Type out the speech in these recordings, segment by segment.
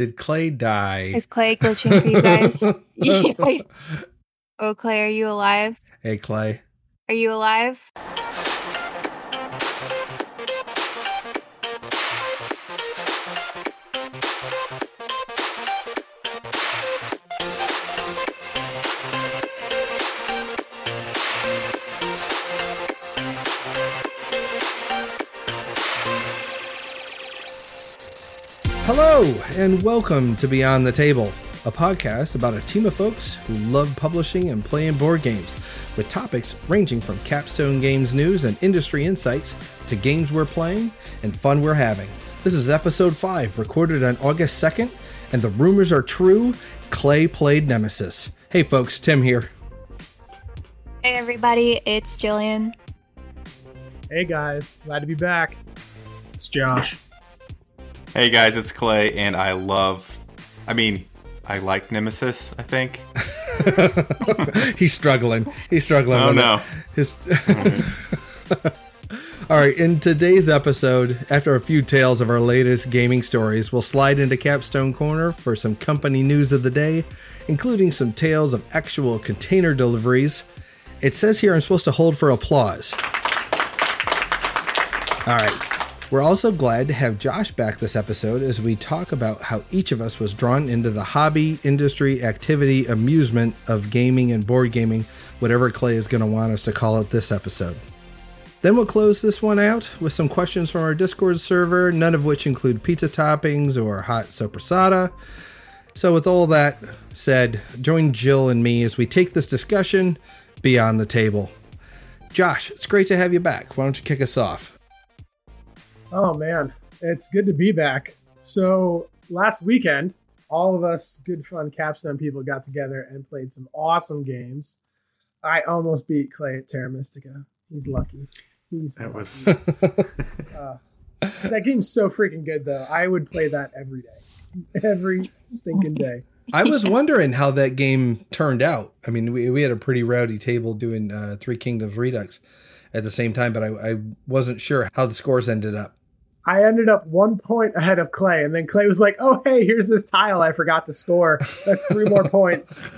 Did Clay die? Is Clay glitching for you guys? Oh, Clay, are you alive? Hey, Clay. Are you alive? Hello, and welcome to Beyond the Table, a podcast about a team of folks who love publishing and playing board games, with topics ranging from Capstone Games news and industry insights to games we're playing and fun we're having. This is episode 5, recorded on August 2nd, and the rumors are true, Clay played Nemesis. Hey folks, Tim here. Hey everybody, it's Jillian. Hey guys, glad to be back. It's Josh. Hey guys, it's Clay, and I like Nemesis, I think. He's struggling. Oh no. All right, in today's episode, after a few tales of our latest gaming stories, we'll slide into Capstone Corner for some company news of the day, including some tales of actual container deliveries. It says here I'm supposed to hold for applause. All right. We're also glad to have Josh back this episode as we talk about how each of us was drawn into the hobby, industry, activity, amusement of gaming and board gaming, whatever Clay is going to want us to call it this episode. Then we'll close this one out with some questions from our Discord server, none of which include pizza toppings or hot soprasada. So with all that said, join Jill and me as we take this discussion beyond the table. Josh, it's great to have you back. Why don't you kick us off? Oh man, it's good to be back. So last weekend, all of us good fun Capstone people got together and played some awesome games. I almost beat Clay at Terra Mystica. He's lucky. He's lucky. That game's so freaking good though. I would play that every day. Every stinking day. I was wondering how that game turned out. I mean, we had a pretty rowdy table doing Three Kingdoms Redux at the same time, but I wasn't sure how the scores ended up. I ended up 1 point ahead of Clay, and then Clay was like, oh, hey, here's this tile I forgot to score. That's 3 more points.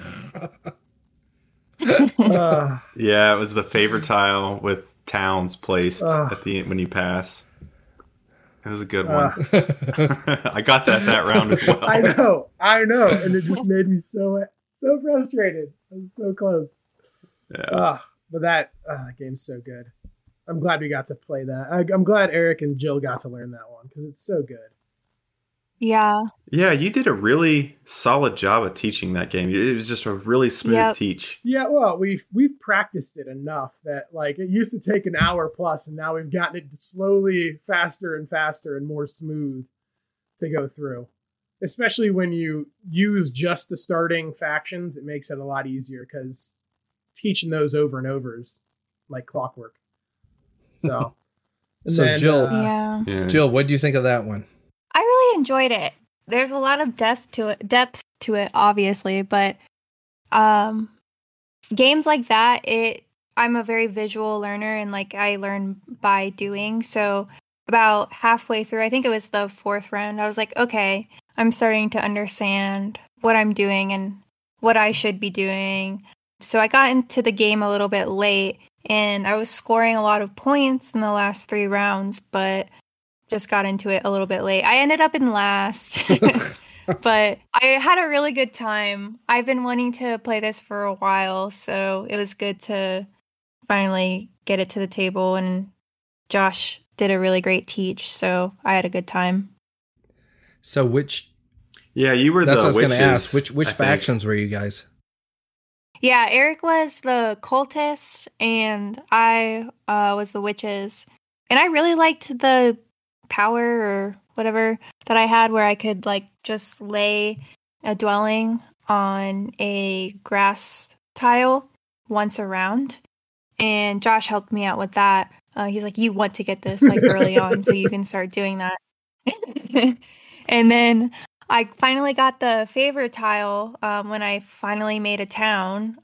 Yeah, it was the favorite tile with towns placed at the end when you pass. It was a good one. I got that round as well. I know. And it just made me so frustrated. I was so close. Yeah. But that game's so good. I'm glad we got to play that. I'm glad Eric and Jill got to learn that one because it's so good. Yeah. Yeah, you did a really solid job of teaching that game. It was just a really smooth teach. Yeah, well, we've practiced it enough that like it used to take an hour plus, and now we've gotten it slowly faster and faster and more smooth to go through. Especially when you use just the starting factions, it makes it a lot easier because teaching those over and over is like clockwork. So, then, Jill, Jill, what do you think of that one? I really enjoyed it. There's a lot of depth to it, obviously, but games like that, I'm a very visual learner, and like I learn by doing. So about halfway through, I think it was the 4th round, I was like, okay, I'm starting to understand what I'm doing and what I should be doing. So I got into the game a little bit late, and I was scoring a lot of points in the last 3 rounds, but just got into it a little bit late. I ended up in last, but I had a really good time. I've been wanting to play this for a while, so it was good to finally get it to the table, and Josh did a really great teach, so I had a good time. So which... Yeah, you were That's the witches. That's what I was going to ask. Which factions were you guys? Yeah, Eric was the cultist, and I was the witches. And I really liked the power or whatever that I had where I could like just lay a dwelling on a grass tile once a round. And Josh helped me out with that. He's like, you want to get this like early on so you can start doing that. And then I finally got the favorite tile when I finally made a town.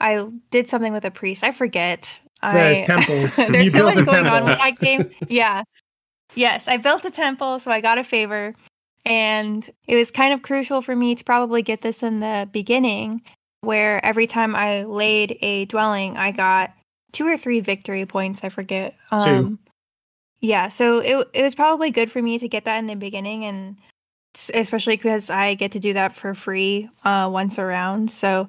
I did something with a priest. I forget. The temples. There's so much going on with that game. Yeah. Yes, I built a temple, so I got a favor. And it was kind of crucial for me to probably get this in the beginning, where every time I laid a dwelling, I got 2 or 3 victory points. I forget. 2. Yeah, so it was probably good for me to get that in the beginning, and especially because I get to do that for free once around. So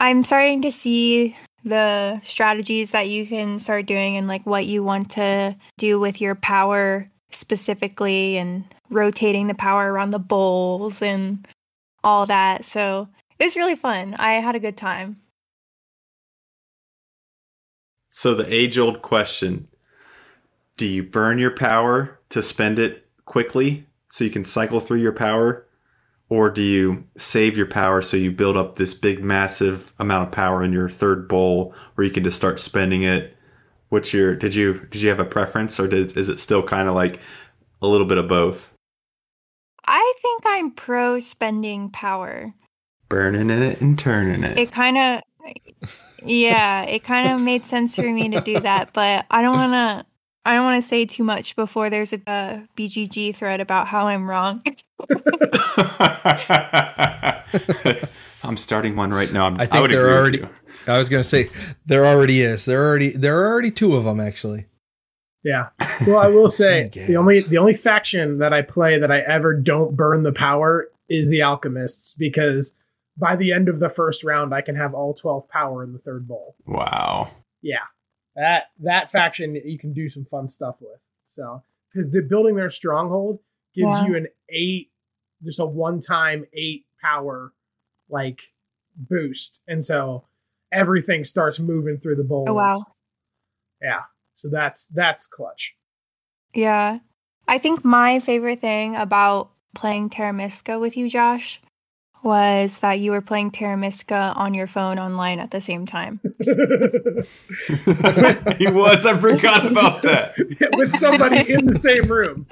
I'm starting to see the strategies that you can start doing and like what you want to do with your power specifically, and rotating the power around the bowls and all that. So it was really fun. I had a good time. So the age-old question, do you burn your power to spend it quickly so you can cycle through your power? Or do you save your power so you build up this big, massive amount of power in your third bowl where you can just start spending it? What's your did you have a preference, or is it still kind of like a little bit of both? I think I'm pro spending power. Burning it and turning it. It kind of, yeah, it kind of made sense for me to do that, but I don't want to say too much before there's a BGG thread about how I'm wrong. I'm starting one right now. I would agree already, with you. I was going to say there already is. There are already 2 of them actually. Yeah. Well, I will say the only faction that I play that I ever don't burn the power is the Alchemists, because by the end of the first round I can have all 12 power in the third bowl. Wow. Yeah. That faction you can do some fun stuff with. So, because the building their stronghold gives you an 8, just a one-time 8 power like boost, and so everything starts moving through the bowls. Oh, wow. Yeah, so that's clutch. Yeah, I think my favorite thing about playing Terra Mystica with you, Josh, was that you were playing Terra Mystica on your phone online at the same time. He was. I forgot about that. With somebody in the same room.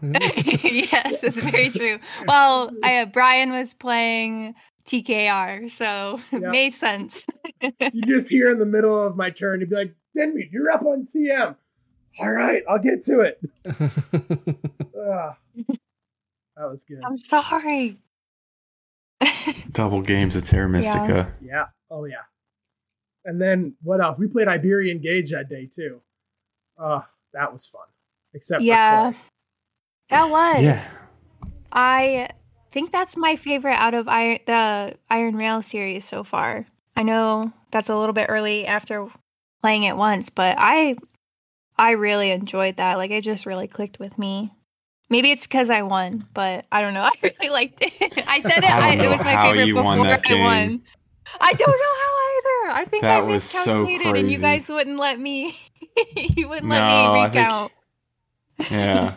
Yes, it's very true. Well, Brian was playing TKR, so it made sense. You just hear in the middle of my turn, you'd be like, Denby, you're up on TM. All right, I'll get to it. That was good. I'm sorry. Double games of Terra Mystica. Yeah. Oh, yeah. And then what else? We played Iberian Gauge that day, too. That was fun. Except for Clay. That was. Yeah. I think that's my favorite out of the Iron Rail series so far. I know that's a little bit early after playing it once, but I really enjoyed that. Like, it just really clicked with me. Maybe it's because I won, but I don't know. I really liked it. I said it. It was my favorite before I won. I don't know how either. I think I miscalculated, and you guys wouldn't let me. You wouldn't let me recount. Yeah.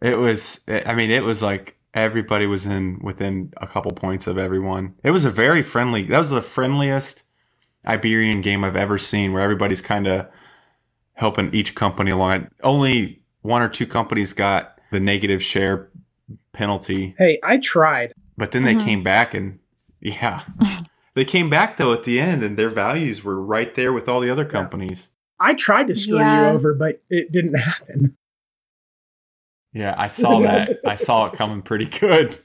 It was, I mean, it was like everybody was within a couple points of everyone. It was a very friendly, that was the friendliest Iberian game I've ever seen, where everybody's kind of helping each company along. Only 1 or 2 companies got the negative share penalty. Hey, I tried. But then they came back and, they came back though at the end, and their values were right there with all the other companies. I tried to screw you over, but it didn't happen. Yeah, I saw that. I saw it coming pretty good.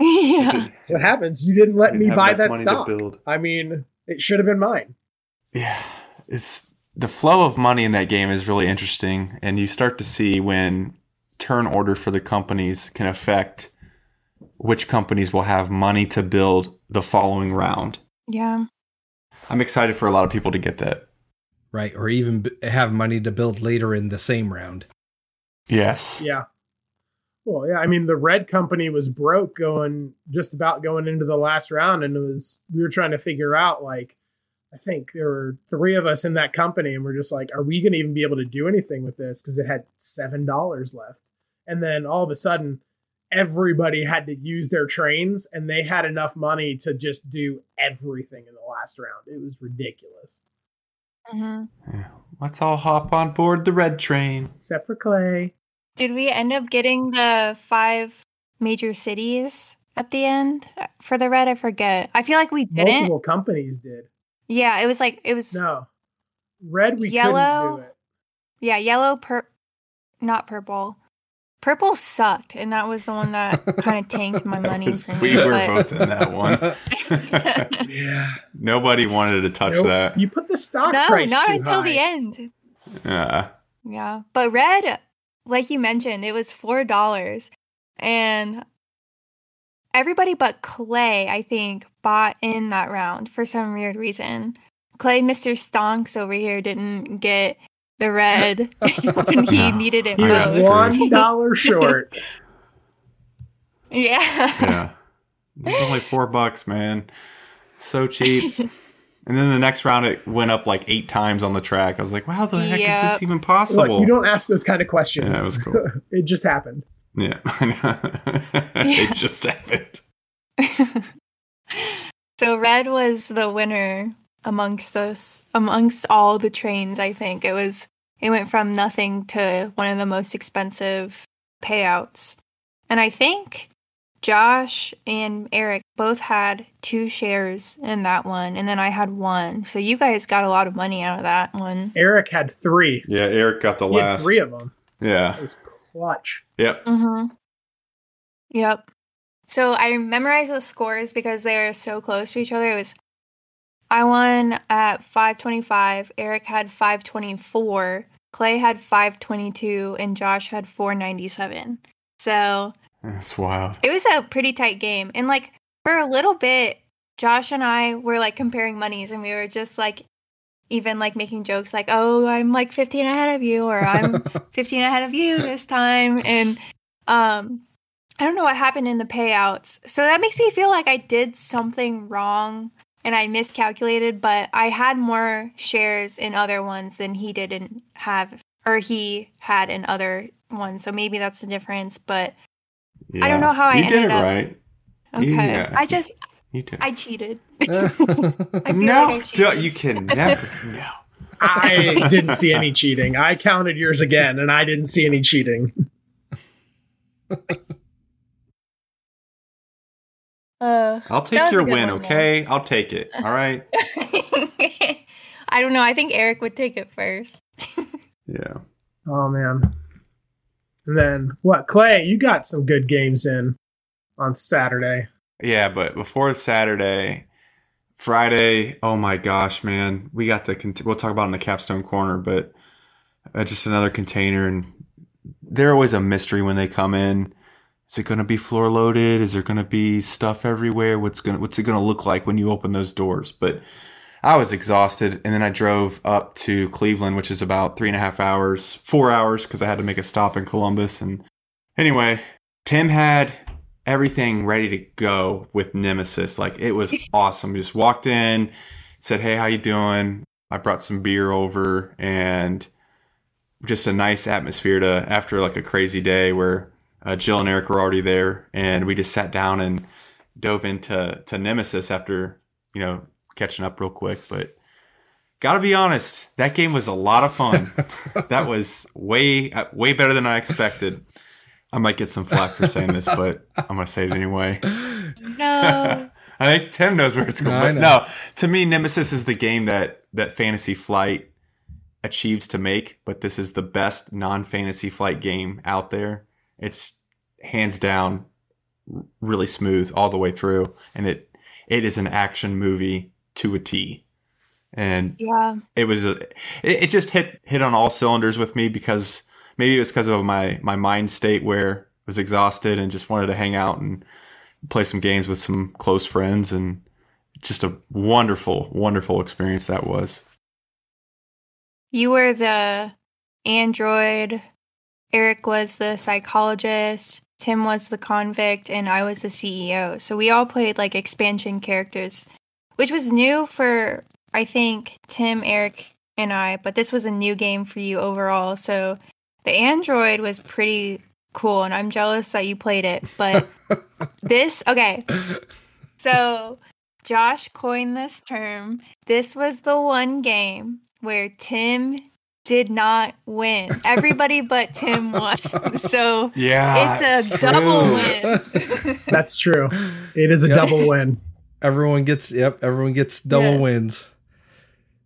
Yeah. That's what happens. You didn't let me buy that stock. I mean, it should have been mine. Yeah. It's the flow of money in that game is really interesting. And you start to see when turn order for the companies can affect which companies will have money to build the following round. Yeah. I'm excited for a lot of people to get that. Right. Or even have money to build later in the same round. Yes. Yeah. Well, yeah. I mean, the red company was broke just about going into the last round, and we were trying to figure out, like, I think there were 3 of us in that company, and we're just like, are we going to even be able to do anything with this? Because it had $7 left, and then all of a sudden, everybody had to use their trains, and they had enough money to just do everything in the last round. It was ridiculous. Mm-hmm. Yeah. Let's all hop on board the red train. Except for Clay. Did we end up getting the 5 major cities at the end for the red? I forget. I feel like we didn't. Multiple companies did. Yeah, it was like... No. Red, we couldn't do it. Yeah, yellow, Not purple. Purple sucked, and that was the one that kind of tanked my money. We were both in that one. Yeah. Nobody wanted to touch that. You put the stock price too high. No, not until the end. Yeah. But red, like you mentioned, it was $4. And everybody but Clay, I think, bought in that round for some weird reason. Clay, Mr. Stonks over here, didn't get the red when he needed it most. He was $1 short. Yeah. It's only $4, man. So cheap. And then the next round, it went up like 8 times on the track. I was like, wow, the heck is this even possible? Look, you don't ask those kind of questions. Yeah, it was cool. It just happened. Yeah. It just happened. So red was the winner amongst all the trains, I think. It went from nothing to one of the most expensive payouts. And I think Josh and Eric both had 2 shares in that one, and then I had 1. So you guys got a lot of money out of that one. Eric had 3. Yeah, Eric got the last. He had 3 of them. Yeah. It was clutch. Yep. Mm-hmm. Yep. So I memorized those scores because they were so close to each other. I won at 525, Eric had 524, Clay had 522, and Josh had 497. So that's wild. It was a pretty tight game. And like for a little bit, Josh and I were like comparing monies, and we were just like even like making jokes like, oh, I'm like 15 ahead of you, or I'm 15 ahead of you this time. And I don't know what happened in the payouts. So that makes me feel like I did something wrong. And I miscalculated, but I had more shares in other ones than he didn't have, or he had in other ones. So maybe that's the difference, but yeah. I don't know how I ended up. You did it right. Okay. Yeah. I cheated. You can never. No. I didn't see any cheating. I counted yours again, and I didn't see any cheating. I'll take your win, okay? Though. I'll take it. All right. I don't know. I think Eric would take it first. Yeah. Oh man. And then what, Clay? You got some good games in on Saturday. Yeah, but before Saturday, Friday. Oh my gosh, man! We got we'll talk about it in the Capstone Corner, but just another container, and they're always a mystery when they come in. Is it going to be floor loaded? Is there going to be stuff everywhere? What's it going to look like when you open those doors? But I was exhausted, and then I drove up to Cleveland, which is about 4 hours, because I had to make a stop in Columbus. And anyway, Tim had everything ready to go with Nemesis. Like, it was awesome. He just walked in, said, "Hey, how you doing?" I brought some beer over, and just a nice atmosphere after like a crazy day where. Jill and Eric were already there, and we just sat down and dove into Nemesis after, catching up real quick. But gotta be honest, that game was a lot of fun. That was way better than I expected. I might get some flack for saying this, but I'm gonna say it anyway. No. I think Tim knows where it's going. No, to me, Nemesis is the game that Fantasy Flight achieves to make, but this is the best non-Fantasy Flight game out there. It's hands down really smooth all the way through, and it is an action movie to a T. And it was it just hit on all cylinders with me, because maybe it was because of my mind state where I was exhausted and just wanted to hang out and play some games with some close friends, and just a wonderful, wonderful experience that was. You were the android. Eric was the psychologist, Tim was the convict, and I was the CEO. So we all played like expansion characters, which was new for, I think, Tim, Eric, and I, but this was a new game for you overall. So the android was pretty cool, and I'm jealous that you played it. But okay. So Josh coined this term. This was the one game where Tim did not win. Everybody but Tim won. So it's a double win. That's true. It is a double win. Everyone gets double wins.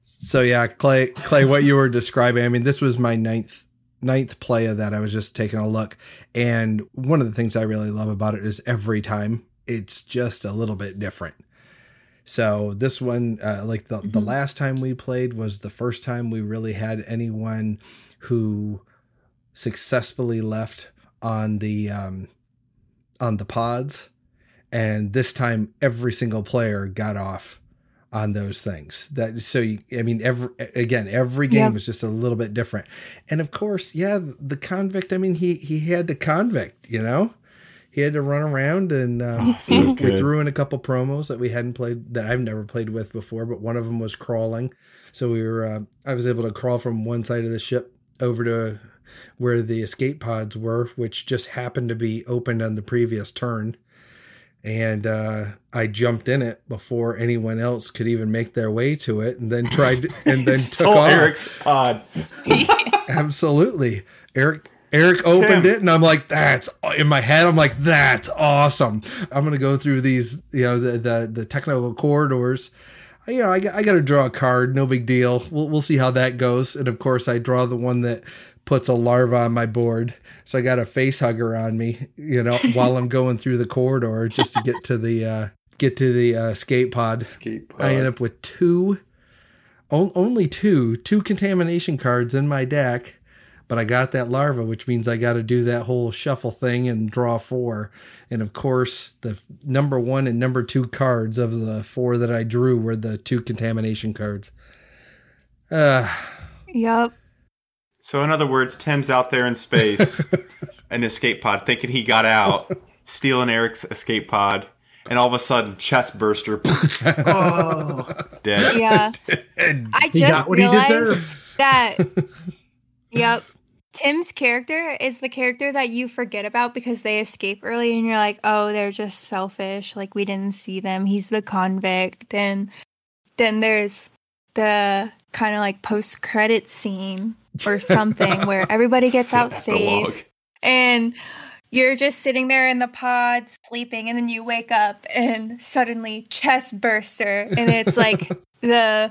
So Clay, what you were describing, I mean, this was my ninth ninth play of that, I was just taking a look. And one of the things I really love about it is every time it's just a little bit different. So this one, like the last time we played was the first time we really had anyone who successfully left on the pods. And this time every single player got off on those things. That so you, I mean every game was just a little bit different. And of course, the convict, I mean he had to convict, you know? He had to run around, and we threw in a couple promos that we hadn't played, that I've never played with before, but one of them was crawling. So we were I was able to crawl from one side of the ship over to where the escape pods were, which just happened to be opened on the previous turn. And I jumped in it before anyone else could even make their way to it, and then tried to, and then took off. Eric's pod. Absolutely. Eric opened it, and I'm like, that's in my head. I'm like, that's awesome. I'm going to go through these, you know, the technical corridors. You know, I got to draw a card. No big deal. We'll see how that goes. And of course I draw the one that puts a larva on my board. So I got a face hugger on me, you know, while I'm going through the corridor just to get to the escape pod. I end up with only two contamination cards in my deck. But I got that larva, which means I got to do that whole shuffle thing and draw four. And of course, the number one and number two cards of the four that I drew were the two contamination cards. Yep. So in other words, Tim's out there in space, an escape pod, thinking he got out, stealing Eric's escape pod, and all of a sudden, chest burster. Dead. Yeah. I just got what he deserved. That. Yep. Tim's character is the character that you forget about because they escape early and you're like, oh, they're just selfish. Like, we didn't see them. He's the convict. And then there's the kind of like post-credit scene or something where everybody gets out safe. And you're just sitting there in the pod sleeping, and then you wake up and suddenly chest burster. And it's like the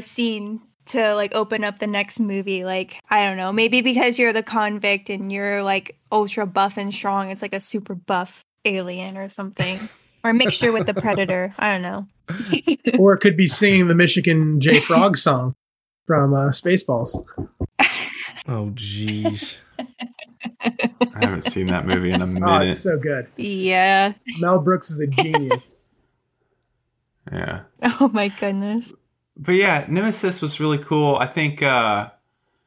scene to like open up the next movie. Like, I don't know, maybe because you're the convict and you're like ultra buff and strong, it's like a super buff alien or something, or a mixture with the Predator. I don't know. Or it could be singing the Michigan J. Frog song from Spaceballs. Oh, jeez. I haven't seen that movie in a minute. Oh, it's so good. Yeah. Mel Brooks is a genius. Yeah. Oh, my goodness. But yeah, Nemesis was really cool. I think, I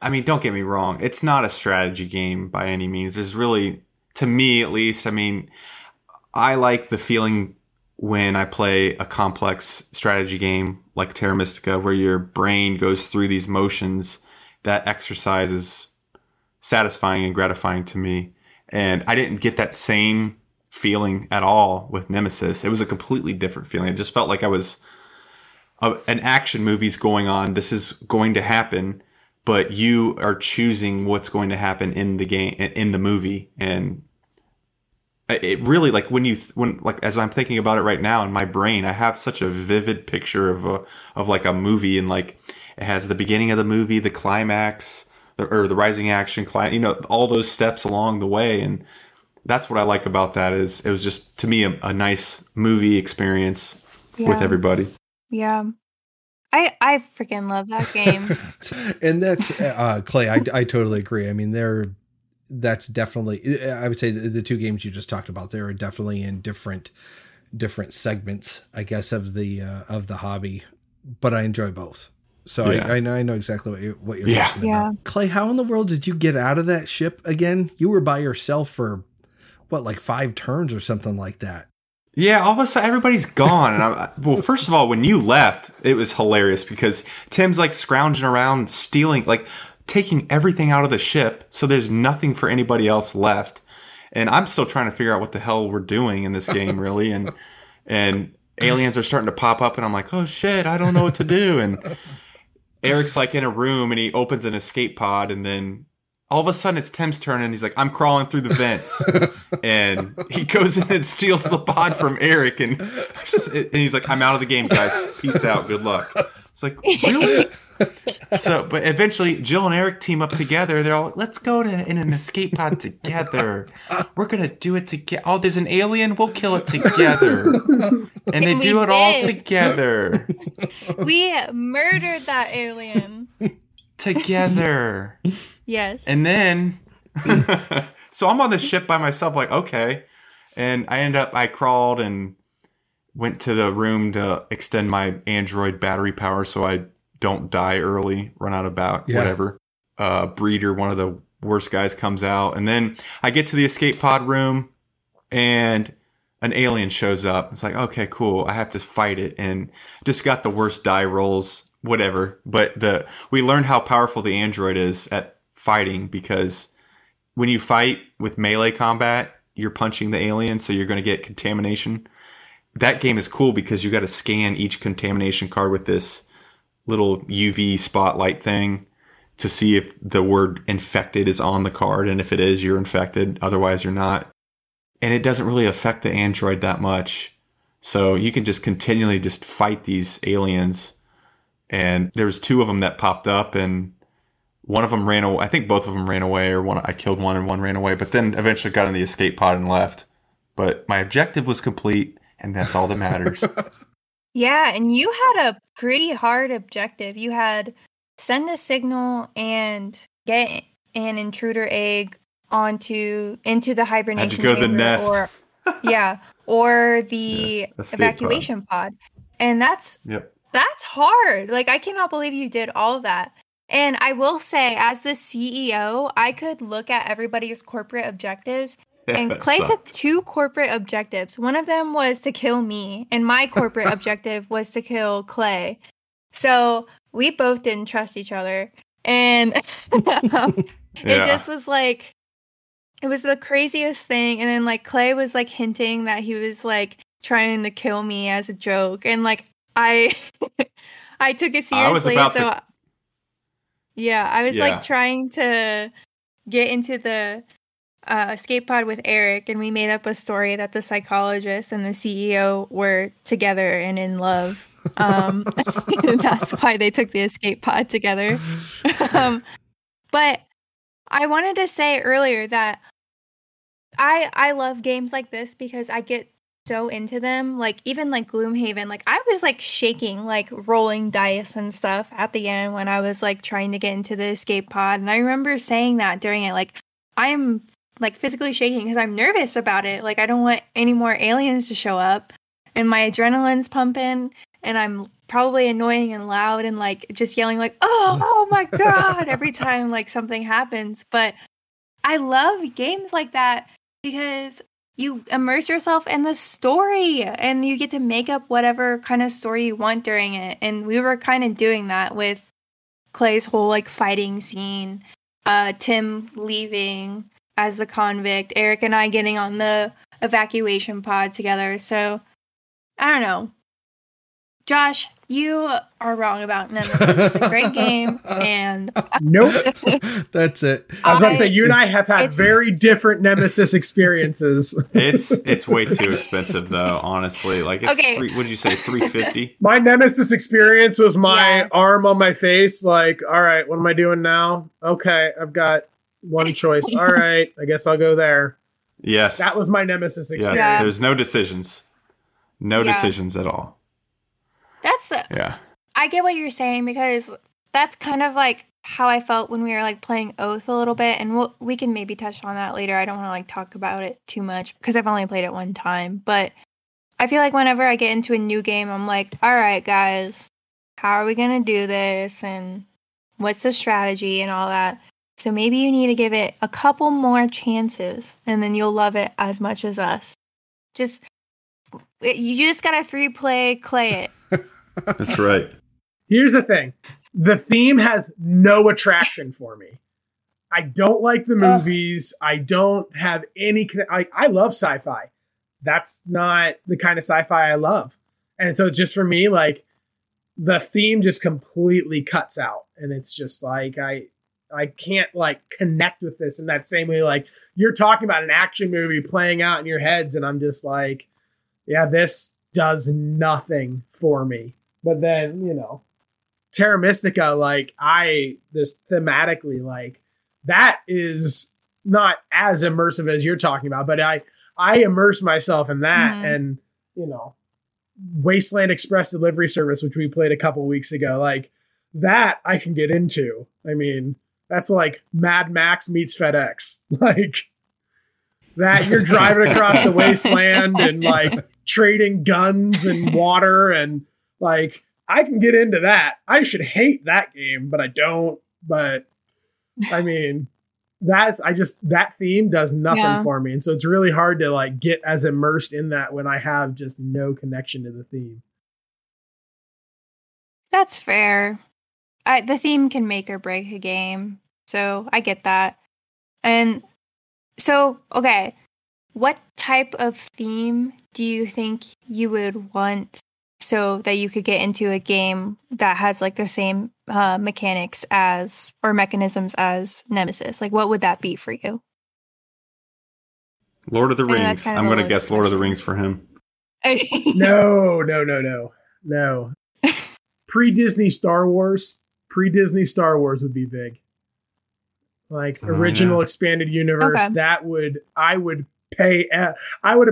mean, don't get me wrong. It's not a strategy game by any means. There's really, to me at least, I mean, I like the feeling when I play a complex strategy game like Terra Mystica, where your brain goes through these motions. That exercise is satisfying and gratifying to me. And I didn't get that same feeling at all with Nemesis. It was a completely different feeling. It just felt like I was... an action movie's going on. This is going to happen, but you are choosing what's going to happen in the game, in the movie. And it really, like when as I'm thinking about it right now in my brain, I have such a vivid picture of a movie, and like it has the beginning of the movie, the climax, or the rising action, you know, all those steps along the way. And that's what I like about that, is it was just, to me, a nice movie experience with everybody. Yeah. I freaking love that game. And that's, Clay, I totally agree. I mean, that's definitely, I would say the two games you just talked about, they are definitely in different segments, I guess, of the hobby, but I enjoy both. So yeah. I know exactly what you're talking about. Clay, how in the world did you get out of that ship again? You were by yourself for what, like 5 turns or something like that. Yeah, all of a sudden everybody's gone. And first of all, when you left, it was hilarious because Tim's like scrounging around, stealing, like taking everything out of the ship. So there's nothing for anybody else left. And I'm still trying to figure out what the hell we're doing in this game, really. And aliens are starting to pop up, and I'm like, oh shit, I don't know what to do. And Eric's like in a room, and he opens an escape pod, and then all of a sudden, it's Tim's turn, and he's like, I'm crawling through the vents. And he goes in and steals the pod from Eric. And he's like, I'm out of the game, guys. Peace out. Good luck. It's like, really? So, but eventually, Jill and Eric team up together. They're all, let's go to in an escape pod together. We're going to do it together. Oh, there's an alien. We'll kill it together. And they do it all together. We murdered that alien. Together. Yes. And then, so I'm on the ship by myself, like, okay. And I crawled and went to the room to extend my Android battery power so I don't die early, run out of whatever. Breeder, one of the worst guys, comes out. And then I get to the escape pod room and an alien shows up. It's like, okay, cool. I have to fight it. And just got the worst die rolls, whatever. But we learned how powerful the Android is at fighting, because when you fight with melee combat, you're punching the alien, so you're going to get contamination. That game is cool because you got to scan each contamination card with this little UV spotlight thing to see if the word infected is on the card, and if it is, you're infected, otherwise you're not. And it doesn't really affect the android that much, so you can just continually just fight these aliens. And there was two of them that popped up, and one of them ran away. I think both of them ran away, or one I killed one and one ran away, but then eventually got in the escape pod and left. But my objective was complete, and that's all that matters. Yeah, and you had a pretty hard objective. You had send a signal and get an intruder egg into the hibernation. Had to go to the nest. Or, or the evacuation pod. And that's hard. Like, I cannot believe you did all of that. And I will say, as the CEO, I could look at everybody's corporate objectives. And Clay took two corporate objectives. One of them was to kill me, and my corporate objective was to kill Clay. So we both didn't trust each other. And it just was like, it was the craziest thing. And then, like, Clay was like hinting that he was like trying to kill me as a joke. And like, I took it seriously. I was trying to get into the escape pod with Eric, and we made up a story that the psychologist and the CEO were together and in love. That's why they took the escape pod together. But I wanted to say earlier that I love games like this because I get so into them. Like, even like Gloomhaven, like I was like shaking, like rolling dice and stuff at the end when I was like trying to get into the escape pod. And I remember saying that during it, like, I'm like physically shaking because I'm nervous about it. Like, I don't want any more aliens to show up, and my adrenaline's pumping, and I'm probably annoying and loud and like just yelling like, oh my God, every time like something happens. But I love games like that because you immerse yourself in the story and you get to make up whatever kind of story you want during it. And we were kind of doing that with Clay's whole like fighting scene. Tim leaving as the convict, Eric and I getting on the evacuation pod together. So, I don't know. Josh, you are wrong about Nemesis. It's a great game. And nope. That's it. I was about to say, you and I have had very different Nemesis experiences. It's way too expensive, though, honestly. Like, it's okay. What did you say, $350? My Nemesis experience was my arm on my face. Like, all right, what am I doing now? Okay, I've got one choice. All right, I guess I'll go there. Yes. That was my Nemesis experience. Yes. There's no decisions. No decisions at all. That's I get what you're saying, because that's kind of like how I felt when we were like playing Oath a little bit, and we can maybe touch on that later. I don't want to like talk about it too much because I've only played it one time, but I feel like whenever I get into a new game, I'm like, all right, guys, how are we going to do this? And what's the strategy and all that? So maybe you need to give it a couple more chances, and then you'll love it as much as us. You just got to Clay it. That's right. Here's the thing. The theme has no attraction for me. I don't like the movies. I don't have any... I love sci-fi. That's not the kind of sci-fi I love. And so it's just for me, like, the theme just completely cuts out. And it's just like, I can't, like, connect with this in that same way. Like, you're talking about an action movie playing out in your heads, and I'm just like, this... does nothing for me. But then, Terra Mystica, like this thematically, like that is not as immersive as you're talking about, but I immerse myself in that. Mm-hmm. And, you know, Wasteland Express Delivery Service, which we played a couple weeks ago, like that I can get into. I mean, that's like Mad Max meets FedEx, like that you're driving across the wasteland and like trading guns and water, and like I can get into that. I should hate that game, but I don't. But I mean, that theme does nothing for me. And so it's really hard to like get as immersed in that when I have just no connection to the theme. That's fair. The theme can make or break a game. So I get that. And so, okay. What type of theme do you think you would want so that you could get into a game that has like the same mechanics as, or mechanisms as Nemesis? Like, what would that be for you? Lord of the Rings. I'm going to guess Lord of the Rings for him. No. Pre-Disney Star Wars would be big. Like original expanded universe. Okay. I would have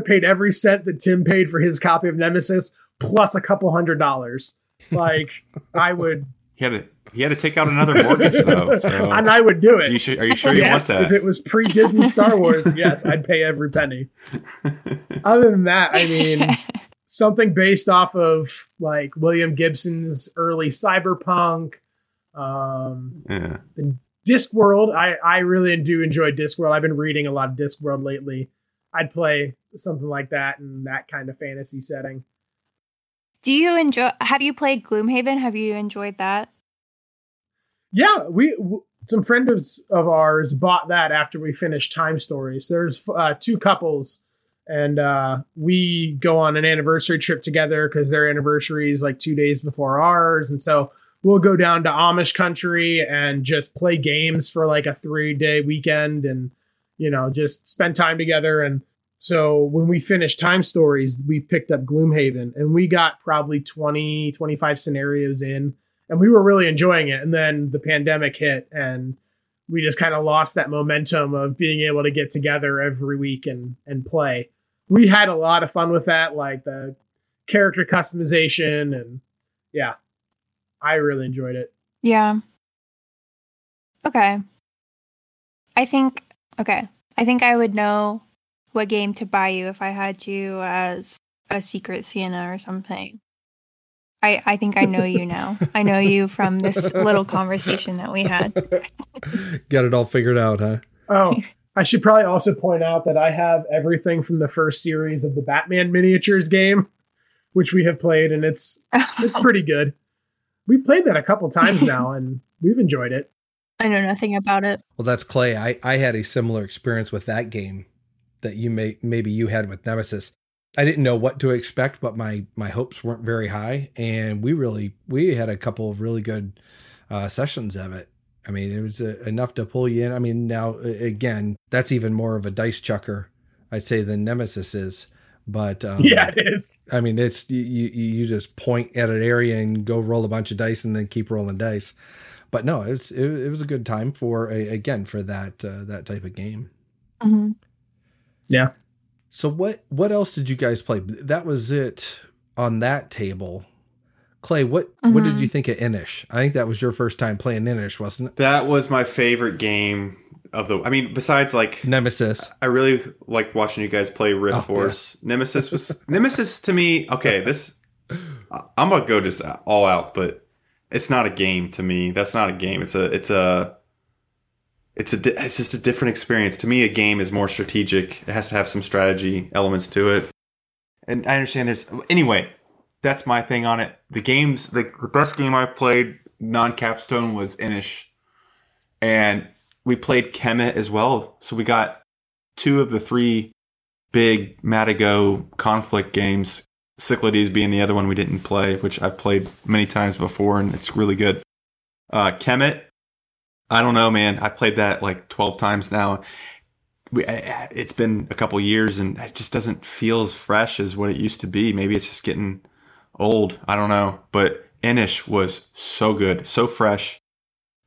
paid every cent that Tim paid for his copy of Nemesis plus a couple $100. Like I would. He had to take out another mortgage though. So. And I would do it. Are you sure you want that? If it was pre-Disney Star Wars, yes, I'd pay every penny. Other than that, I mean, something based off of like William Gibson's early cyberpunk, the Discworld. I really do enjoy Discworld. I've been reading a lot of Discworld lately. I'd play something like that in that kind of fantasy setting. Have you played Gloomhaven? Have you enjoyed that? Yeah, some friends of ours bought that after we finished Time Stories. There's two couples, and we go on an anniversary trip together because their anniversary is like 2 days before ours. And so we'll go down to Amish country and just play games for like a 3-day weekend and, you know, just spend time together. And so when we finished Time Stories, we picked up Gloomhaven and we got probably 20, 25 scenarios in, and we were really enjoying it. And then the pandemic hit and we just kind of lost that momentum of being able to get together every week and play. We had a lot of fun with that, like the character customization, and yeah, I really enjoyed it. Yeah. Okay. I think I would know what game to buy you if I had you as a secret Sienna or something. I think I know you now. I know you from this little conversation that we had. Got it all figured out, huh? Oh, I should probably also point out that I have everything from the first series of the Batman miniatures game, which we have played, and it's pretty good. We've played that a couple times now, and we've enjoyed it. I know nothing about it. Well, that's Clay. I had a similar experience with that game that you maybe you had with Nemesis. I didn't know what to expect, but my hopes weren't very high, and we had a couple of really good sessions of it. I mean, it was enough to pull you in. I mean, now again, that's even more of a dice chucker, I'd say, than Nemesis is. But yeah, it is. I mean, it's you just point at an area and go roll a bunch of dice and then keep rolling dice. But no, it was a good time for that that type of game. Mm-hmm. Yeah. So what else did you guys play? That was it on that table. Clay, what did you think of Inish? I think that was your first time playing Inish, wasn't it? That was my favorite game besides like Nemesis. I really liked watching you guys play Rift Force. Yeah. Nemesis to me. Okay, I'm going to go just all out, but it's not a game to me. That's not a game. It's just a different experience. To me, a game is more strategic. It has to have some strategy elements to it. And I understand there's... Anyway, that's my thing on it. The games... The best game I played non-Capstone was Inish. And we played Kemet as well. So we got 2 of the 3 big Madigo conflict games. Cyclades being the other one we didn't play, which I've played many times before, and it's really good. Kemet... I don't know, man. I played that like 12 times now. It's been a couple years, and it just doesn't feel as fresh as what it used to be. Maybe it's just getting old. I don't know. But Inis was so good, so fresh.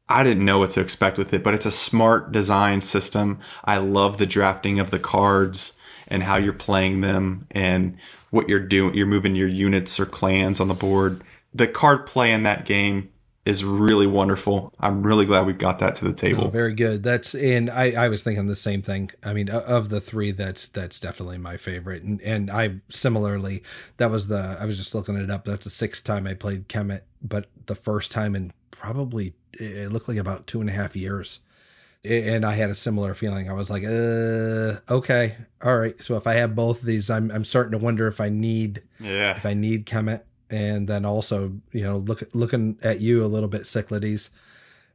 I didn't know what to expect with it, but it's a smart design system. I love the drafting of the cards and how you're playing them and what you're doing. You're moving your units or clans on the board. The card play in that game is really wonderful. I'm really glad we got that to the table. Oh, very good. That's, and I was thinking the same thing. I mean, of the three, that's definitely my favorite. And I similarly, that was the, I was just looking it up. That's the sixth time I played Kemet, but the first time in probably, it looked like about 2.5 years. And I had a similar feeling. I was like, okay. All right. So if I have both of these, I'm starting to wonder if I need, if I need Kemet. And then also, you know, looking at you a little bit, Cyclades.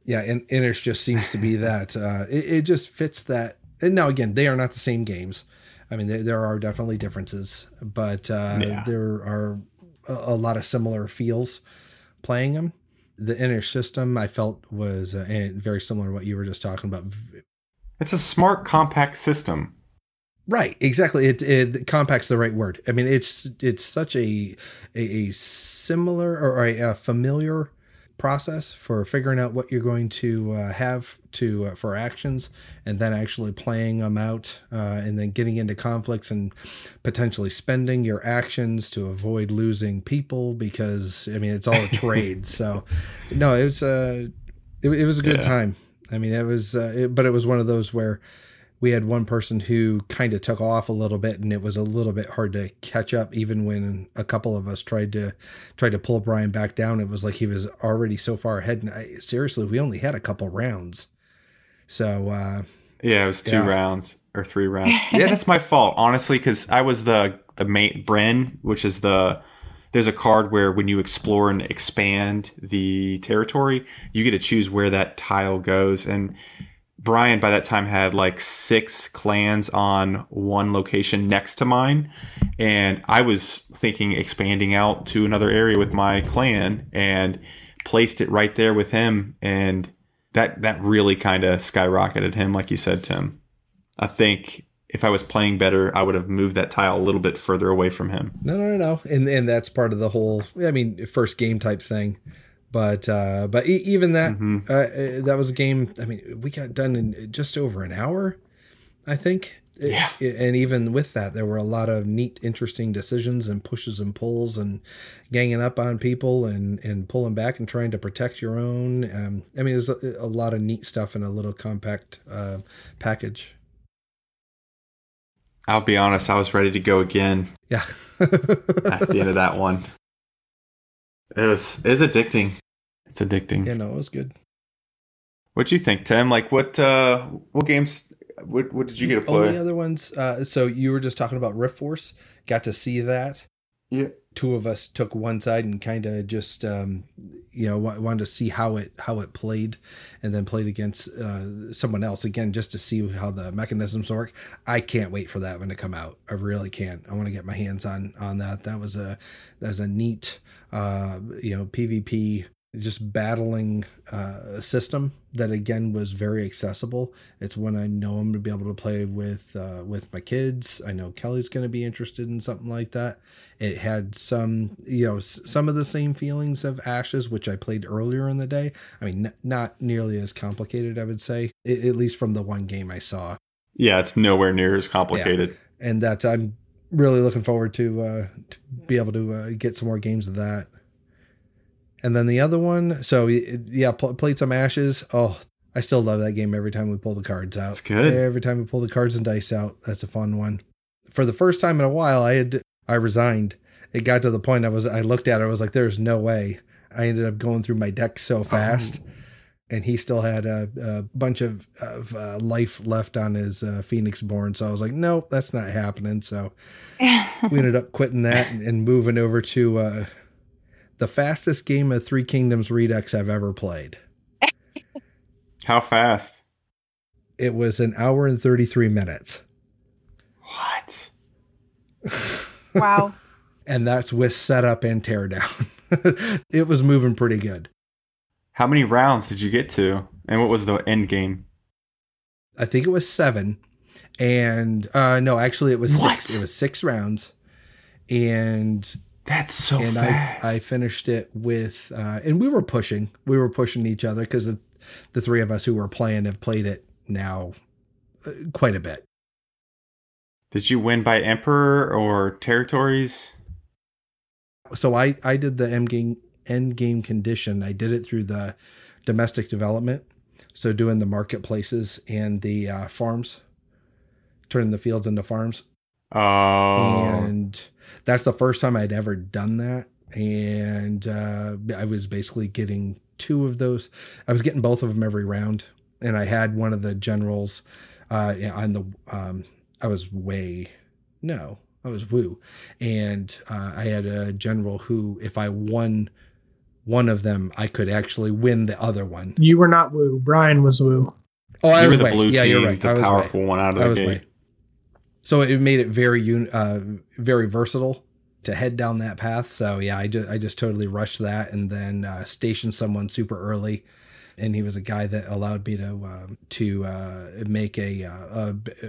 Yeah, and Inis just seems to be that. It just fits that. And now, again, they are not the same games. I mean, there are definitely differences, but there are a lot of similar feels playing them. The Inis system, I felt, was very similar to what you were just talking about. It's a smart, compact system. Right, exactly. It compact's the right word. I mean, it's such a similar or a familiar process for figuring out what you're going to have to for actions, and then actually playing them out, and then getting into conflicts and potentially spending your actions to avoid losing people, because I mean it's all a trade. So, no, it was a good time. I mean, it was, but it was one of those where we had one person who kind of took off a little bit, and it was a little bit hard to catch up. Even when a couple of us tried to pull Brian back down, it was like he was already so far ahead. And seriously, we only had a couple rounds. So it was 2 rounds or 3 rounds. Yeah, that's my fault, honestly, because I was the main Bren, which is there's a card where when you explore and expand the territory, you get to choose where that tile goes. And Brian, by that time, had like 6 clans on one location next to mine. And I was thinking expanding out to another area with my clan, and placed it right there with him. And that really kind of skyrocketed him, like you said, Tim. I think if I was playing better, I would have moved that tile a little bit further away from him. No. And that's part of the whole, I mean, first game type thing. But even that, that was a game. I mean, we got done in just over an hour, I think. Yeah. And even with that, there were a lot of neat, interesting decisions and pushes and pulls and ganging up on people and pulling back and trying to protect your own. I mean, there's a lot of neat stuff in a little compact package. I'll be honest, I was ready to go again. Yeah. At the end of that one. It was addicting. It's addicting. Yeah, no, it was good. What'd you think, Tim? Like, what games? What did you get to play? Only other ones. So you were just talking about Rift Force. Got to see that. Yeah. 2 of us took one side and kind of just, wanted to see how it played, and then played against someone else again just to see how the mechanisms work. I can't wait for that one to come out. I really can't. I want to get my hands on that. That was a neat, PvP just battling system that again was very accessible. It's one I know I'm going to be able to play with my kids. I know Kelly's going to be interested in something like that. It had some of the same feelings of Ashes, which I played earlier in the day. I mean, not nearly as complicated, I would say, at least from the one game I saw. Yeah, it's nowhere near as complicated. Yeah. And that's, I'm really looking forward to be able to get some more games of that. And then the other one, so yeah, played some Ashes. Oh, I still love that game every time we pull the cards out. It's good. Every time we pull the cards and dice out, that's a fun one. For the first time in a while, I resigned. It got to the point I looked at it, I was like, there's no way. I ended up going through my deck so fast, and he still had a bunch of life left on his Phoenixborn. So I was like, nope, that's not happening. So we ended up quitting that and moving over to the fastest game of Three Kingdoms Redux I've ever played. How fast? It was 1 hour and 33 minutes. What? Wow. And that's with setup and teardown. It was moving pretty good. How many rounds did you get to? And what was the end game? I think it was 7. And no, actually it was 6. It was 6 rounds. And That's so and fast. I finished it with, and we were pushing each other because the three of us who were playing have played it now quite a bit. Did you win by Emperor or territories? So I did the end game condition. I did it through the domestic development. So doing the marketplaces and the farms, turning the fields into farms. Oh. And that's the first time I'd ever done that. And I was basically getting two of those. I was getting both of them every round. And I had one of the generals on the, I was Wu. And I had a general who, if I won one of them, I could actually win the other one. You were not Wu. Brian was Wu. Oh, I was the blue team, yeah, you're right. The powerful one out of the gate. So it made it very versatile to head down that path. So yeah, I just totally rushed that and then stationed someone super early. And he was a guy that allowed me to make a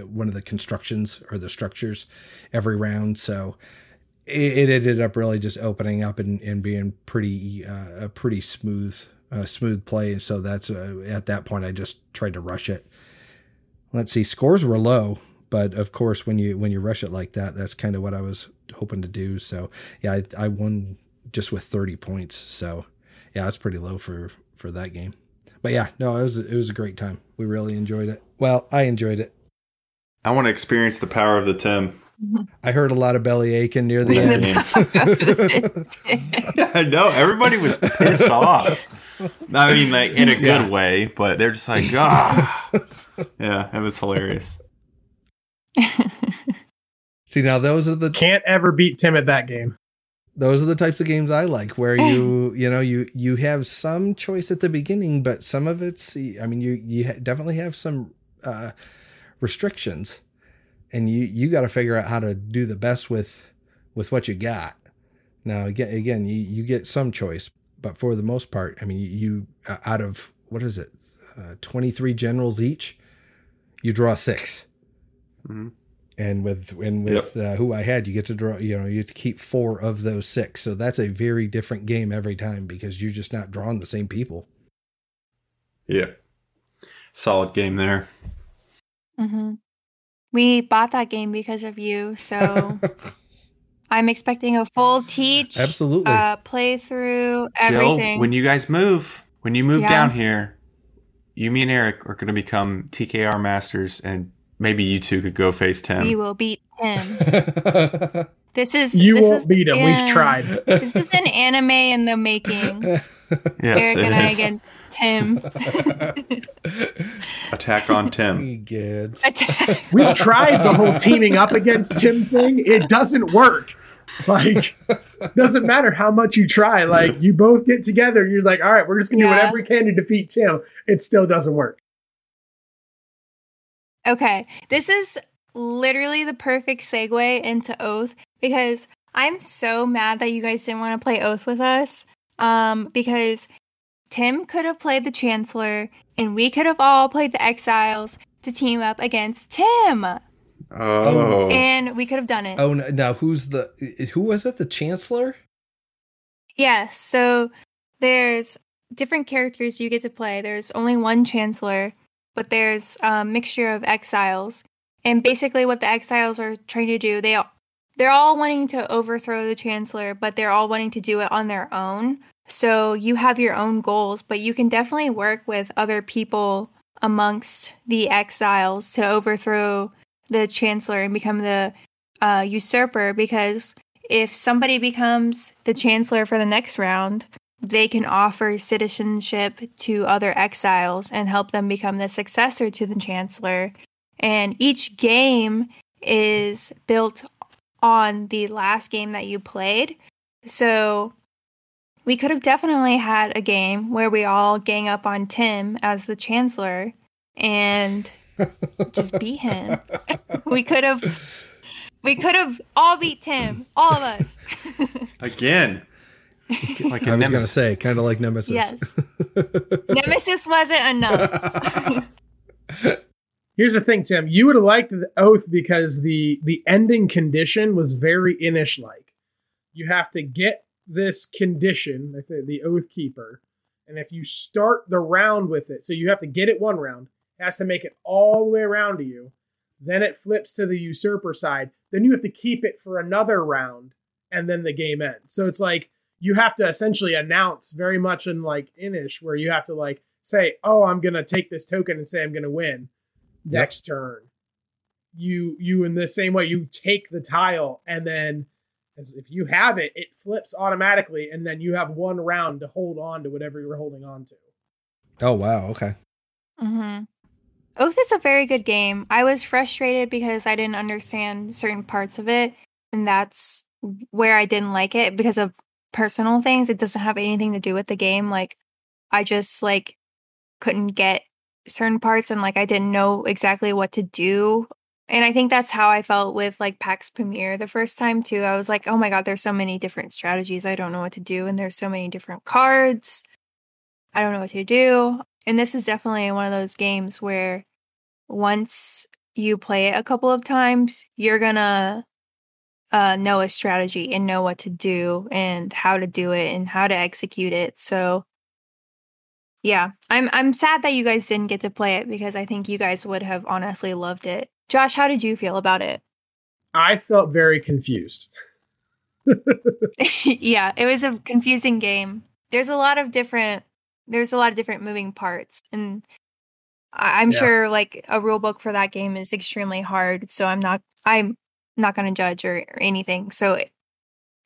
one of the constructions or the structures every round. So it ended up really just opening up and being pretty smooth play. And so that's at that point I just tried to rush it. Let's see, scores were low, but of course when you rush it like that, that's kind of what I was hoping to do. So yeah, I won just with 30 points. So yeah, that's pretty low for that game. But yeah, no, it was a great time. We really enjoyed it. Well, I enjoyed it. I want to experience the power of the Tim. I heard a lot of belly aching near the end. Yeah, I know. Everybody was pissed off. I mean, like, in a good way, but they're just like, ah. Yeah, it was hilarious. See, now those are the... Can't ever beat Tim at that game. Those are the types of games I like, where you have some choice at the beginning, but some of it's, I mean, you definitely have some restrictions, and you got to figure out how to do the best with what you got. Now again, you get some choice, but for the most part, I mean, you out of 23 generals each, you draw 6. Mm-hmm. And with who I had, you get to draw, you get to keep 4 of those 6. So that's a very different game every time because you're just not drawing the same people. Yeah. Solid game there. Mm-hmm. We bought that game because of you. So I'm expecting a full teach. Absolutely. Playthrough, everything. Jill, when you move down here, you, me, and Eric are going to become TKR masters, and maybe you two could go face Tim. We will beat Tim. You won't beat him. We've tried. This is an anime in the making. Yes, Eric and I against Tim. Attack on Tim. We've tried the whole teaming up against Tim thing. It doesn't work. Like, doesn't matter how much you try. Like, you both get together. You're like, all right, we're just going to do whatever we can to defeat Tim. It still doesn't work. Okay, this is literally the perfect segue into Oath, because I'm so mad that you guys didn't want to play Oath with us, because Tim could have played the Chancellor, and we could have all played the Exiles to team up against Tim. Oh. And we could have done it. Oh, now who was it? The Chancellor? Yeah, so there's different characters you get to play. There's only one Chancellor, but there's a mixture of exiles. And basically what the exiles are trying to do, they're all wanting to overthrow the Chancellor, but they're all wanting to do it on their own. So you have your own goals, but you can definitely work with other people amongst the exiles to overthrow the Chancellor and become the usurper, because if somebody becomes the Chancellor for the next round, they can offer citizenship to other exiles and help them become the successor to the Chancellor. And each game is built on the last game that you played. So we could have definitely had a game where we all gang up on Tim as the Chancellor and just beat him. We could have all beat Tim, all of us. Again. Like I was going to say, kind of like Nemesis. Yes. Nemesis wasn't enough. Here's the thing, Tim. You would have liked the Oath because the ending condition was very Inish-like. you have to get this condition, the Oath Keeper, and if you start the round with it, so you have to get it one round, it has to make it all the way around to you, then it flips to the usurper side, then you have to keep it for another round, and then the game ends. So it's like, you have to essentially announce very much in like Inish, where you have to like say, oh, I'm going to take this token and say I'm going to win. Yep. Next turn. You in the same way, you take the tile, and then as if you have it, it flips automatically, and then you have one round to hold on to whatever you're holding on to. Oh, wow. Okay. Mm-hmm. Oath is a very good game. I was frustrated because I didn't understand certain parts of it, and that's where I didn't like it because of personal things. It doesn't have anything to do with the game. Like, I just like couldn't get certain parts, and like I didn't know exactly what to do. And I think that's how I felt with like PAX Premier the first time too. I was like, oh my God, there's so many different strategies. I don't know what to do. And there's so many different cards. I don't know what to do. And this is definitely one of those games where once you play it a couple of times, you're gonna know a strategy and know what to do and how to do it and how to execute it. So yeah, I'm sad that you guys didn't get to play it because I think you guys would have honestly loved it. Josh, how did you feel about it? I felt very confused. Yeah, it was a confusing game. There's a lot of different moving parts, and I'm sure like a rule book for that game is extremely hard. So I'm not going to judge or anything. So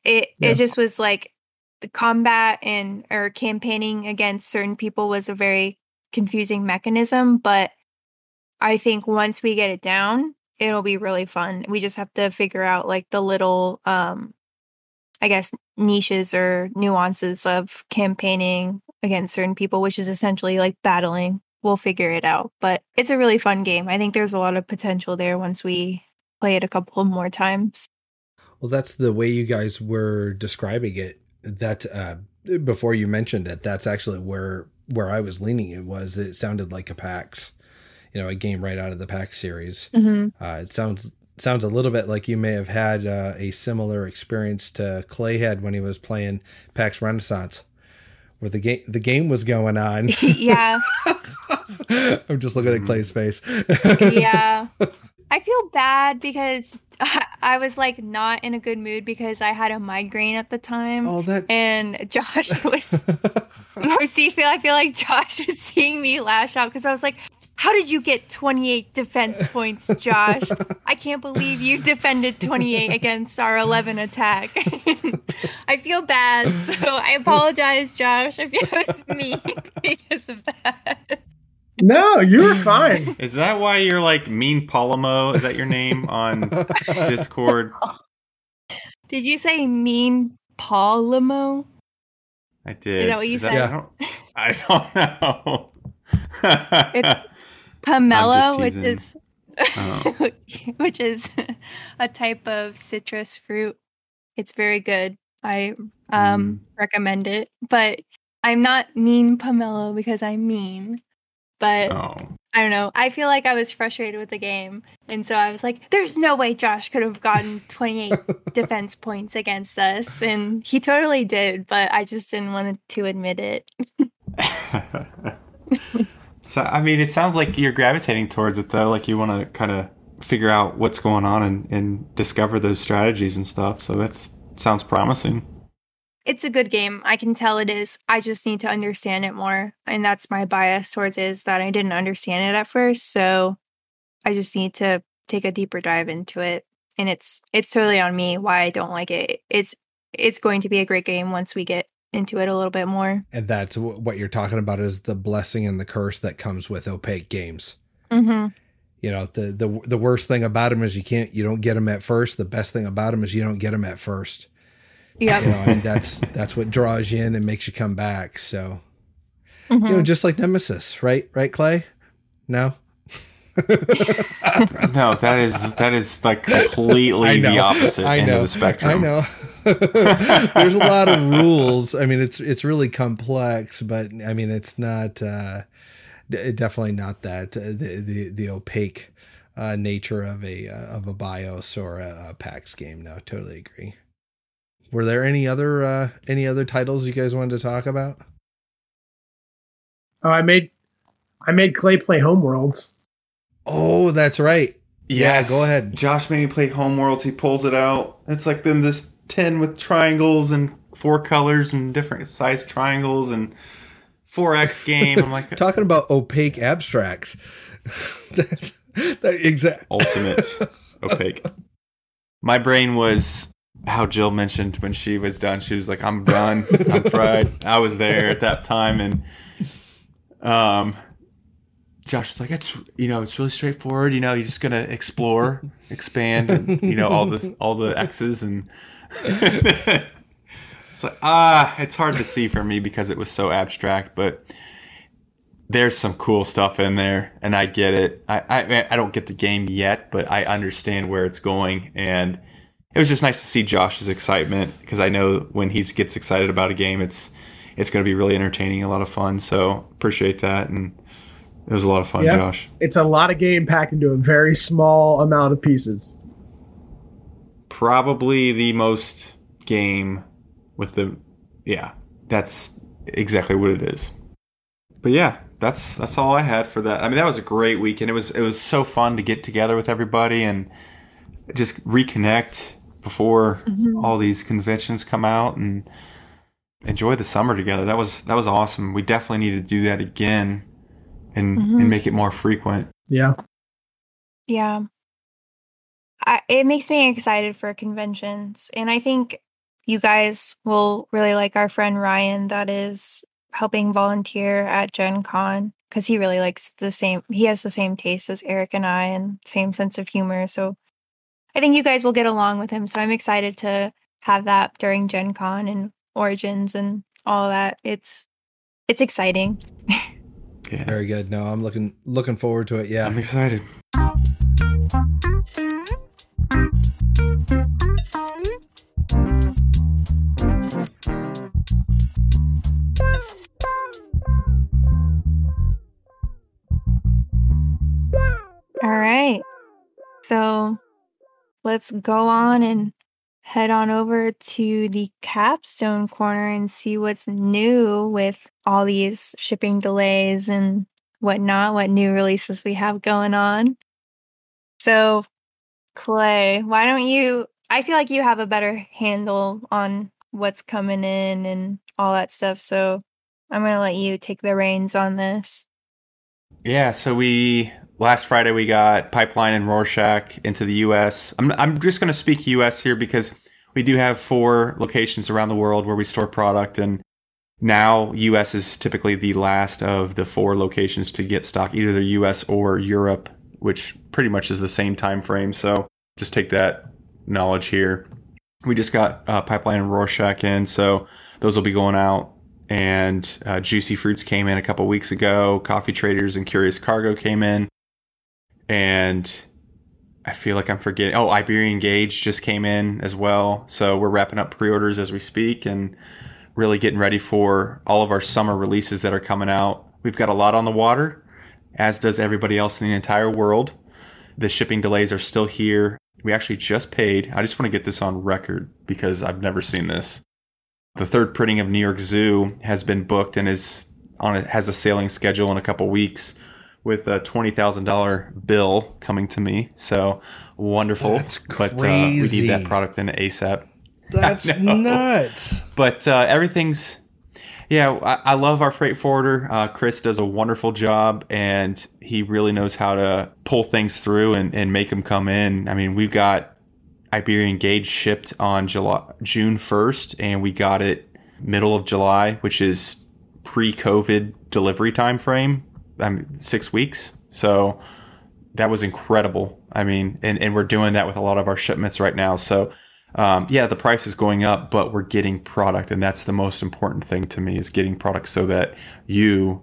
it just was like the combat and or campaigning against certain people was a very confusing mechanism, but I think once we get it down, it'll be really fun. We just have to figure out like the little, I guess, niches or nuances of campaigning against certain people, which is essentially like battling. We'll figure it out. But it's a really fun game. I think there's a lot of potential there once we play it a couple more times. Well, that's the way you guys were describing it. That before you mentioned it, that's actually where I was leaning. It sounded like a PAX. You know, a game right out of the PAX series. Mm-hmm. It sounds a little bit like you may have had a similar experience to Clay had when he was playing PAX Renaissance, where the game was going on. Yeah. I'm just looking at Clay's face. Yeah. I feel bad because I was like not in a good mood because I had a migraine at the time. Oh, that. And Josh was. I feel like Josh was seeing me lash out because I was like, how did you get 28 defense points, Josh? I can't believe you defended 28 against our 11 attack. I feel bad, so I apologize, Josh, if it was me because of that. No, you were fine. Is that why you're like Mean Palomo? Is that your name on Discord? Did you say Mean Palomo? I did. Is that what you said? I don't know. It's pomelo, which is a type of citrus fruit. It's very good. I recommend it. But I'm not Mean Pomelo because I'm mean. But I don't know. I feel like I was frustrated with the game, and so I was like, "There's no way Josh could have gotten 28 defense points against us," and he totally did. But I just didn't want to admit it. So, I mean, it sounds like you're gravitating towards it, though. Like, you want to kind of figure out what's going on and discover those strategies and stuff. So that sounds promising. It's a good game. I can tell it is. I just need to understand it more. And that's my bias towards it, is that I didn't understand it at first. So I just need to take a deeper dive into it. And it's totally on me why I don't like it. It's going to be a great game once we get into it a little bit more. And that's what you're talking about, is the blessing and the curse that comes with opaque games. Mm-hmm. You know, the worst thing about them is you don't get them at first. The best thing about them is you don't get them at first. Yeah. You know, and that's what draws you in and makes you come back. So, you know, just like Nemesis, right? Right, Clay? No? No, that is like completely the opposite end of the spectrum. I know. There's a lot of rules. I mean, it's really complex, but I mean, it's not definitely not that the opaque nature of a BIOS or a PAX game. No, totally agree. Were there any other titles you guys wanted to talk about? Oh, I made Clay play Homeworlds. Oh, that's right. Yes. Yeah, go ahead. Josh made me play Homeworlds. He pulls it out. It's like then this tin with triangles and 4 colors and different size triangles and 4X game. I'm like talking about opaque abstracts. That's that exact ultimate opaque. My brain was how Jill mentioned when she was done. She was like, "I'm done. I'm fried." I was there at that time, and Josh is like, it's really straightforward. You know, you're just gonna explore, expand, and, you know, all the X's and. It's like, it's hard to see for me because it was so abstract, but there's some cool stuff in there, and I get it. I don't get the game yet, but I understand where it's going, and it was just nice to see Josh's excitement because I know when he gets excited about a game, it's going to be really entertaining, a lot of fun. So appreciate that, and it was a lot of fun, yep. Josh. It's a lot of game packed into a very small amount of pieces. Probably the most game. That's exactly what it is. But yeah, that's all I had for that. I mean, that was a great weekend. It was so fun to get together with everybody and just reconnect before all these conventions come out and enjoy the summer together. That was awesome. We definitely need to do that again and make it more frequent. Yeah. Yeah. It makes me excited for conventions, and I think you guys will really like our friend Ryan that is helping volunteer at Gen Con because he really likes he has the same taste as Eric and I and same sense of humor. So I think you guys will get along with him. So I'm excited to have that during Gen Con and Origins and all that. It's exciting. Yeah. Very good. No, I'm looking forward to it. Yeah. I'm excited. All right, so let's go on and head on over to the Capstone corner and see what's new with all these shipping delays and whatnot, what new releases we have going on. So Clay, why don't you, I feel like you have a better handle on what's coming in and all that stuff, so I'm going to let you take the reins on this. Yeah, so last Friday we got Pipeline and Rorschach into the U.S. I'm just going to speak U.S. here because we do have 4 locations around the world where we store product, and now U.S. is typically the last of the 4 locations to get stock, either the U.S. or Europe, which pretty much is the same time frame. So just take that knowledge here. We just got Pipeline and Rorschach in, so those will be going out. And Juicy Fruits came in a couple weeks ago. Coffee Traders and Curious Cargo came in. And I feel like I'm forgetting. Oh, Iberian Gauge just came in as well. So we're wrapping up pre-orders as we speak and really getting ready for all of our summer releases that are coming out. We've got a lot on the water, as does everybody else in the entire world. The shipping delays are still here. We actually just paid. I just want to get this on record because I've never seen this. The 3rd printing of New York Zoo has been booked and has a sailing schedule in a couple weeks with a $20,000 bill coming to me. So wonderful. That's crazy. But we need that product in ASAP. That's nuts. But everything's... Yeah, I love our freight forwarder. Chris does a wonderful job, and he really knows how to pull things through and make them come in. I mean, we got Iberian Gauge shipped on June 1st, and we got it middle of July, which is pre-COVID delivery time frame. I mean, 6 weeks. So that was incredible. I mean, and we're doing that with a lot of our shipments right now. So the price is going up, but we're getting product, and that's the most important thing to me is getting product so that you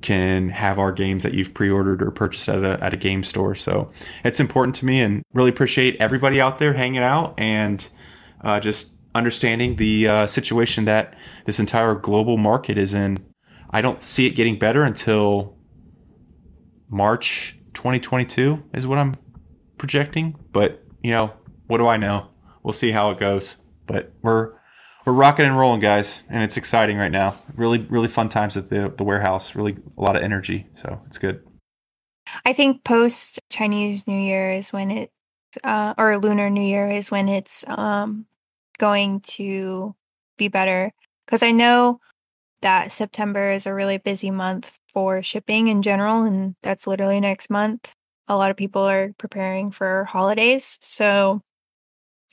can have our games that you've pre-ordered or purchased at a game store. So it's important to me, and really appreciate everybody out there hanging out and just understanding the situation that this entire global market is in. I don't see it getting better until March 2022 is what I'm projecting, but, you know, what do I know? We'll see how it goes, but we're We're rocking and rolling, guys, and it's exciting right now. Really, really fun times at the warehouse. Really a lot of energy, so it's good. I think post Chinese New Year is when it, or Lunar New Year is when it's going to be better, because I know that September is a really busy month for shipping in general, and that's literally next month. A lot of people are preparing for holidays, so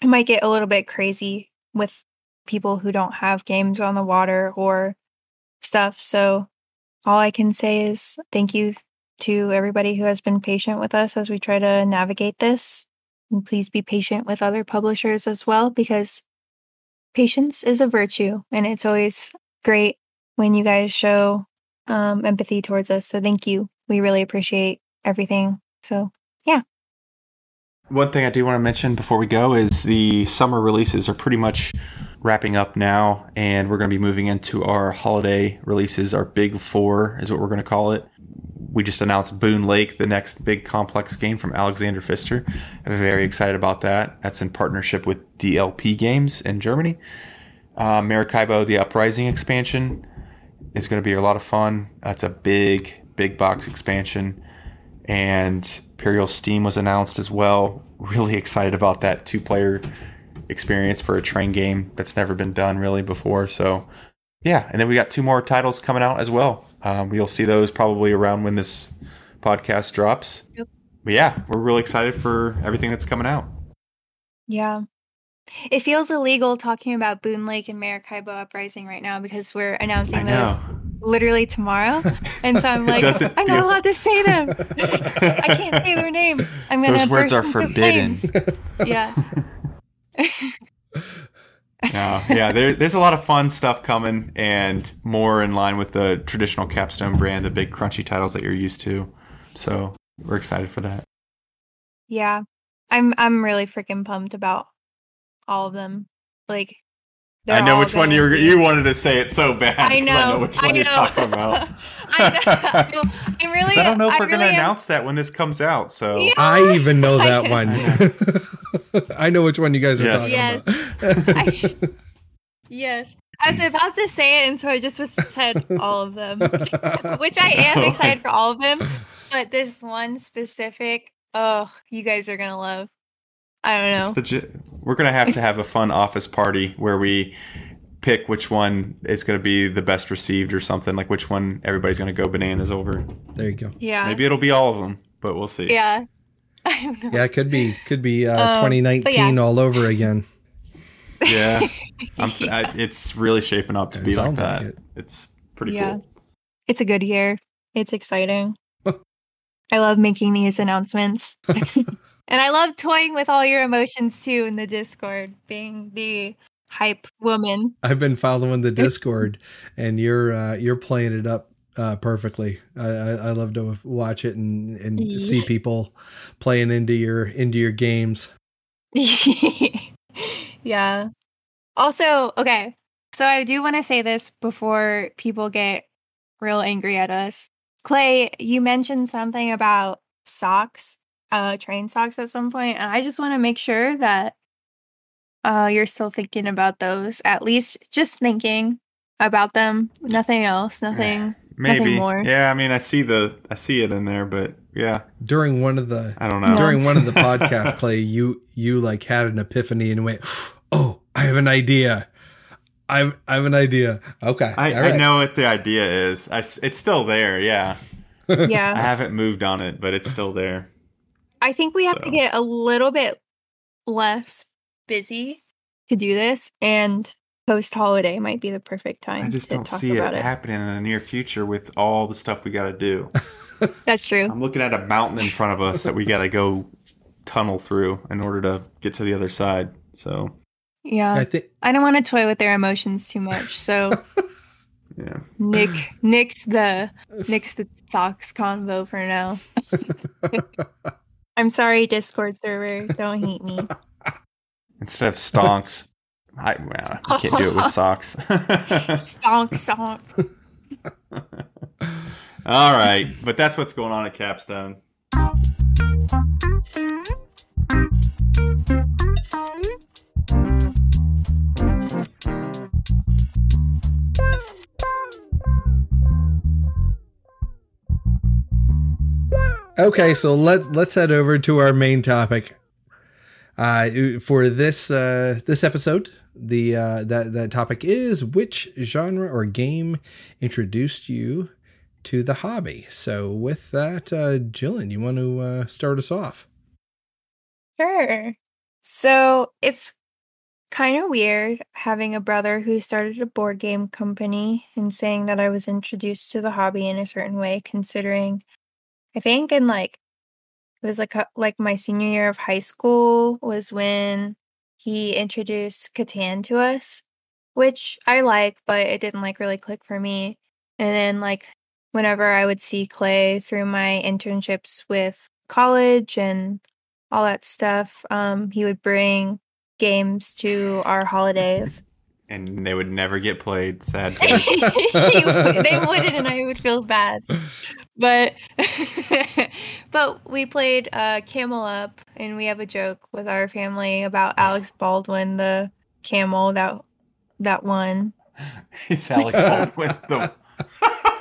it might get a little bit crazy with people who don't have games on the water or stuff. So all I can say is thank you to everybody who has been patient with us as we try to navigate this. And please be patient with other publishers as well, because patience is a virtue, and it's always great when you guys show empathy towards us. So thank you. We really appreciate everything. So, yeah. One thing I do want to mention before we go is the summer releases are pretty much wrapping up now, and we're going to be moving into our holiday releases. Our big four is what we're going to call it. We just announced Boone Lake, the next big complex game from Alexander Pfister. I'm very excited about that. That's in partnership with DLP Games in Germany. Maracaibo, the Uprising expansion is going to be a lot of fun. That's a big, big box expansion. And Imperial Steam was announced as well. Really excited about that two-player experience for a train game that's never been done really before. So yeah, and then we got two more titles coming out as well. You'll see those probably around when this podcast drops. Yep. But yeah, we're really excited for everything that's coming out. Yeah. It feels illegal talking about Boone Lake and Maracaibo Uprising right now because we're announcing those literally tomorrow. And so I'm like, I'm not allowed to say them. I can't say their name. Those words are forbidden. Yeah. There's a lot of fun stuff coming, and more in line with the traditional Capstone brand, the big crunchy titles that you're used to. So we're excited for that. Yeah, I'm really freaking pumped about all of them. Like, I know which one you wanted to say it so bad. I know. I know which one you're talking about. I know. I'm really. I don't know if we're going to announce that when this comes out. So yeah. I even know that one. I know which one you guys are talking about. Yes. I was about to say it, and so I just said all of them, which I am excited for all of them. But this one specific, you guys are going to love. I don't know. We're going to have a fun office party where we pick which one is going to be the best received or something, like which one everybody's going to go bananas over. There you go. Yeah. Maybe it'll be all of them, but we'll see. Yeah. I don't know. Yeah, it could be 2019 all over again. Yeah. It's really shaping up to be like that. It's pretty cool. It's a good year. It's exciting. I love making these announcements. And I love toying with all your emotions, too, in the Discord, being the hype woman. I've been following the Discord, and you're playing it up perfectly. I love to watch it and see people playing into your games. Yeah. Also, okay, so I do want to say this before people get real angry at us. Clay, you mentioned something about socks. Train socks at some point, and I just want to make sure that you're still thinking about those, at least just thinking about them, nothing else, nothing more. Yeah, I mean, I see it in there, but yeah. During one of the podcasts, Clay, you like had an epiphany and went, "Oh, I have an idea. I have an idea." Okay, I know what the idea is. It's still there. Yeah, yeah. I haven't moved on it, but it's still there. I think we have to get a little bit less busy to do this, and post-holiday might be the perfect time. I just don't see it happening in the near future with all the stuff we got to do. That's true. I'm looking at a mountain in front of us that we got to go tunnel through in order to get to the other side. So, yeah, I don't want to toy with their emotions too much. So, yeah, nix the socks convo for now. I'm sorry, Discord server. Don't hate me. Instead of stonks, I can't do it with socks. Stonk. All right. But that's what's going on at Capstone. Okay, so let's head over to our main topic for this this episode. The that topic is which genre or game introduced you to the hobby. So with that, Jillian, you want to start us off? Sure. So it's kind of weird having a brother who started a board game company and saying that I was introduced to the hobby in a certain way, considering I think in it was my senior year of high school was when he introduced Catan to us, which I like, but it didn't really click for me. And then whenever I would see Clay through my internships with college and all that stuff, he would bring games to our holidays. And they would never get played, sadly. They wouldn't, and I would feel bad. But we played Camel Up, and we have a joke with our family about Alex Baldwin, the camel that won. It's Alex Baldwin, the...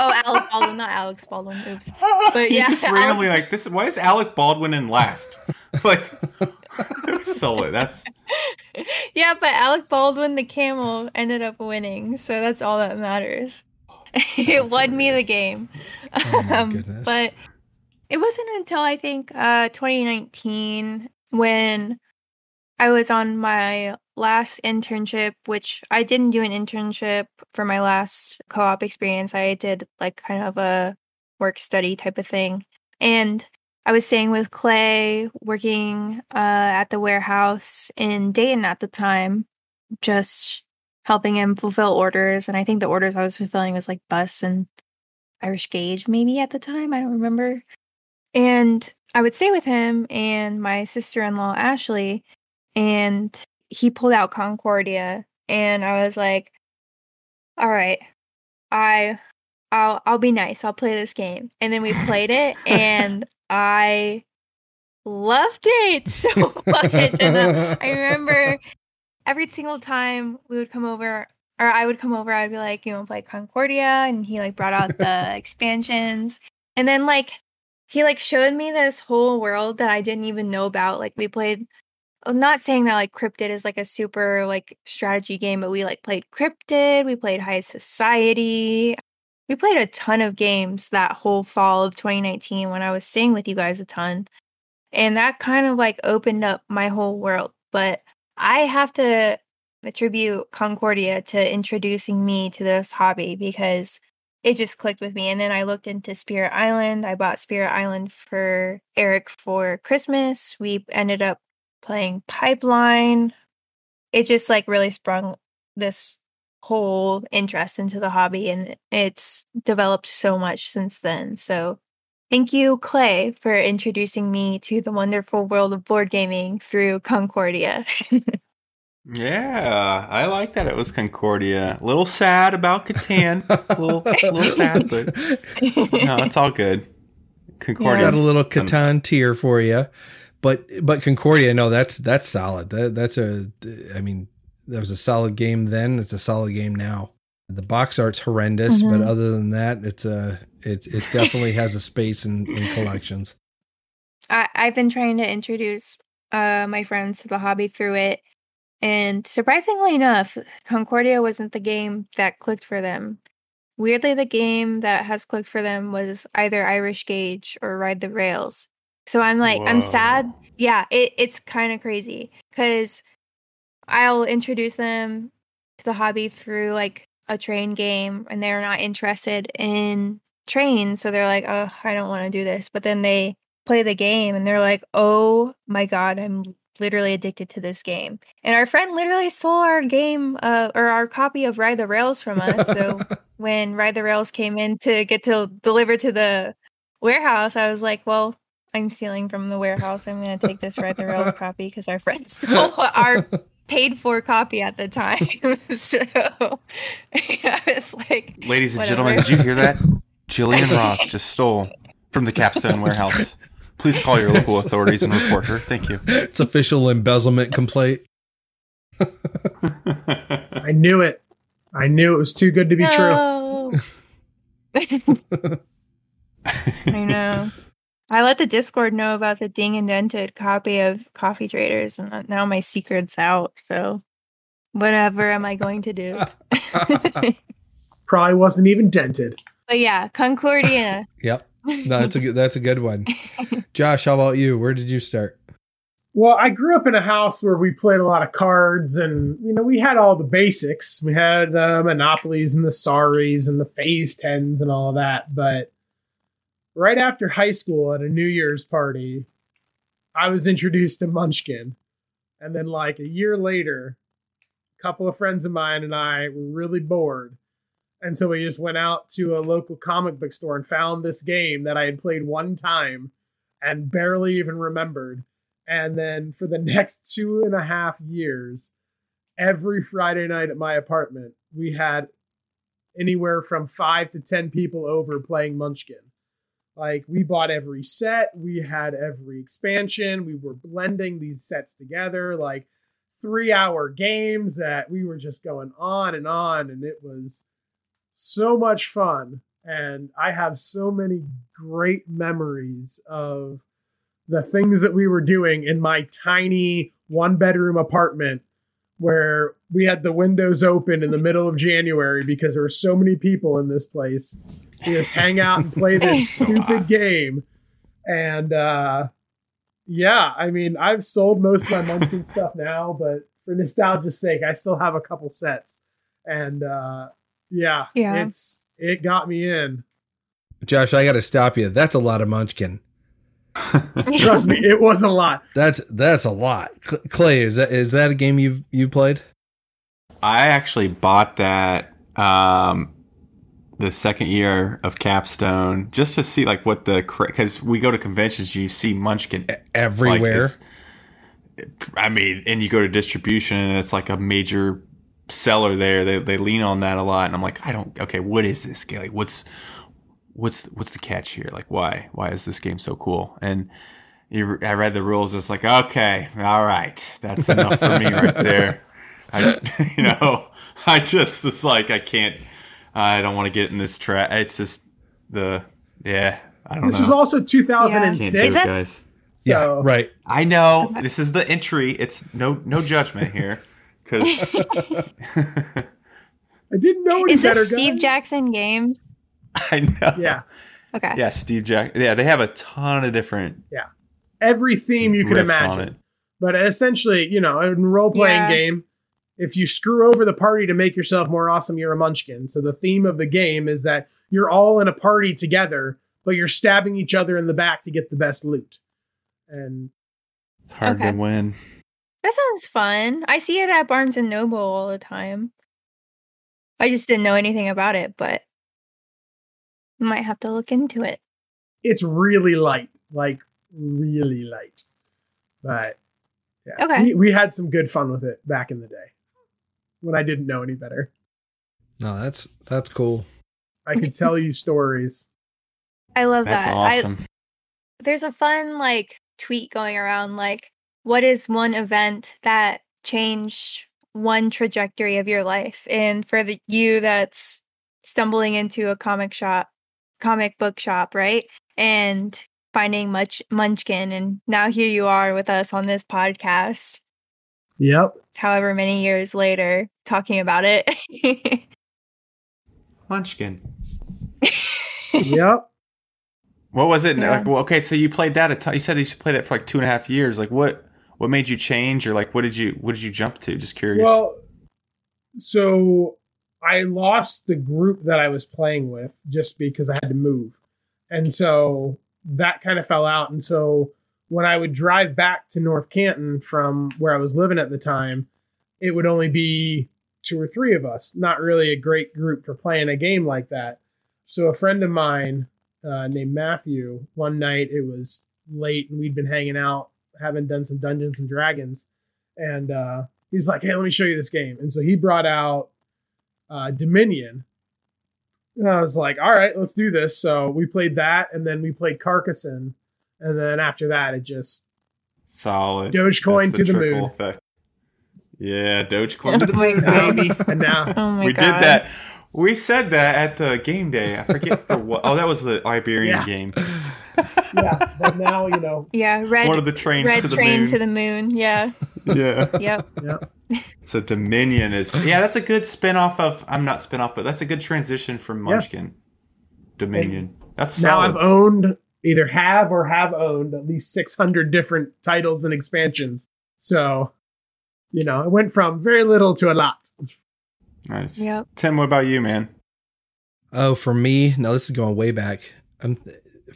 Oh, Alec Baldwin, not Alex Baldwin. Oops. But yeah, just randomly this. Why is Alec Baldwin in last? So that's. Yeah, but Alec Baldwin, the camel, ended up winning, so that's all that matters. It won me the game. Oh my goodness. But it wasn't until I think 2019 when I was on my last internship, which I didn't do an internship for my last co-op experience. I did kind of a work study type of thing. And I was staying with Clay, working at the warehouse in Dayton at the time, just helping him fulfill orders. And I think the orders I was fulfilling was Bus and Irish Gauge maybe at the time. I don't remember. And I would stay with him and my sister-in-law, Ashley, and he pulled out Concordia, and I was like, all right, I'll be nice. I'll play this game. And then we played it, and I loved it so much. And I remember every single time we would come over, or I would come over, I'd be like, you want to play Concordia? And he brought out the expansions. And then he showed me this whole world that I didn't even know about. We played... I'm not saying that Cryptid is a super strategy game, but we played Cryptid, we played High Society. We played a ton of games that whole fall of 2019 when I was staying with you guys a ton. And that kind of opened up my whole world. But I have to attribute Concordia to introducing me to this hobby because it just clicked with me. And then I looked into Spirit Island. I bought Spirit Island for Eric for Christmas. We ended up playing Pipeline. It just really sprung this whole interest into the hobby, and it's developed so much since then. So thank you, Clay, for introducing me to the wonderful world of board gaming through Concordia. Yeah, I like that it was Concordia. A little sad about Catan. a little sad, but no, it's all good. Concordia. Got a little Catan tear for you. But Concordia, no, that's solid. That was a solid game then. It's a solid game now. The box art's horrendous, but other than that, it definitely has a space in collections. I've been trying to introduce my friends to the hobby through it, and surprisingly enough, Concordia wasn't the game that clicked for them. Weirdly, the game that has clicked for them was either Irish Gauge or Ride the Rails. So I'm whoa. I'm sad. Yeah, it's kind of crazy because I'll introduce them to the hobby through a train game, and they're not interested in trains. So they're like, oh, I don't want to do this. But then they play the game and they're like, oh my God, I'm literally addicted to this game. And our friend literally stole our game or our copy of Ride the Rails from us. So when Ride the Rails came in to get to deliver to the warehouse, I was like, well, I'm stealing from the warehouse. I'm going to take this Ride the Rails copy because our friends stole our paid-for copy at the time. So I was like... Ladies and gentlemen, did you hear that? Jillian Ross just stole from the Capstone warehouse. Please call your local authorities and report her. Thank you. It's official embezzlement complaint. I knew it. I knew it was too good to be true. I know. I let the Discord know about the ding indented copy of Coffee Traders, and now my secret's out. So whatever am I going to do? Probably wasn't even dented. But yeah, Concordia. Yep. No, that's a good one. Josh, how about you? Where did you start? Well, I grew up in a house where we played a lot of cards, and we had all the basics. We had the Monopolies and the Saris and the Phase 10s and all of that. But right after high school at a New Year's party, I was introduced to Munchkin. And then like a year later, a couple of friends of mine and I were really bored. And so we just went out to a local comic book store and found this game that I had played one time and barely even remembered. And then for the next 2.5 years, every Friday night at my apartment, we had anywhere from 5 to 10 people over playing Munchkin. Like, we bought every set. We had every expansion. We were blending these sets together, like 3-hour games that we were just going on. And it was so much fun. And I have so many great memories of the things that we were doing in my tiny 1-bedroom apartment where we had the windows open in the middle of January because there were so many people in this place. We just hang out and play this stupid game. And I've sold most of my Munchkin stuff now, but for nostalgia's sake, I still have a couple sets. And it got me in. Josh, I got to stop you. That's a lot of Munchkin. Trust me, it was a lot. That's a lot. Clay, is that a game you played? I actually bought that the second year of Capstone just to see like what the, because we go to conventions, you see Munchkin everywhere. And you go to distribution and it's like a major seller there. They lean on that a lot, and I'm like, what is this game? Like, what's the catch here? Like, why is this game so cool? And I read the rules. It's like, okay, all right, that's enough for me right there. I can't. I don't want to get in this trap. It's just I don't know. This was also 2006. Yeah. Can't do it, guys. So. Yeah, right. I know this is the entry. It's no judgment here, because I didn't know any better. Is this Steve Jackson Games? I know. Yeah. Okay. Yeah, Steve Jack. Yeah, they have a ton of different. Yeah. Every theme you could imagine. But essentially, in a role-playing game, if you screw over the party to make yourself more awesome, you're a Munchkin. So the theme of the game is that you're all in a party together, but you're stabbing each other in the back to get the best loot. And it's hard to win. That sounds fun. I see it at Barnes & Noble all the time. I just didn't know anything about it, but might have to look into it. It's really light, but yeah. Okay. We had some good fun with it back in the day when I didn't know any better. No, that's cool. I could tell you stories. I love that. That's awesome. There's a fun tweet going around what is one event that changed one trajectory of your life? And for you, that's stumbling into a comic book shop, right? And finding Munchkin, and now here you are with us on this podcast. Yep. However many years later, talking about it. Munchkin. Yep. What was it? Yeah. So you played that a ton. You said you played that for 2.5 years. What made you change, or what did you jump to? Just curious. Well, so I lost the group that I was playing with just because I had to move. And so that kind of fell out. And so when I would drive back to North Canton from where I was living at the time, it would only be 2 or 3 of us. Not really a great group for playing a game like that. So a friend of mine named Matthew, one night, it was late and we'd been hanging out, having done some Dungeons and Dragons. And he's like, hey, let me show you this game. And so he brought out Dominion. And I was like, all right, let's do this. So we played that, and then we played Carcassonne. And then after that, it just... Solid. Dogecoin to the moon. Effect. Yeah, Dogecoin to the moon, baby. And now... Oh my God. Did that. We said that at the game day. I forget for what. Oh, that was the Iberian game. Yeah, but now, you know. Yeah, red train to the moon. Yeah. Yeah. Yep. Yep. So Dominion is, yeah, that's a good spinoff of, I'm not spinoff, but that's a good transition from Munchkin. Yep. Dominion. And that's solid. Now I've owned, either have or have owned at least 600 different titles and expansions. So, you know, it went from very little to a lot. Nice. Yep. Tim, what about you, man? Oh, for me, no, this is going way back.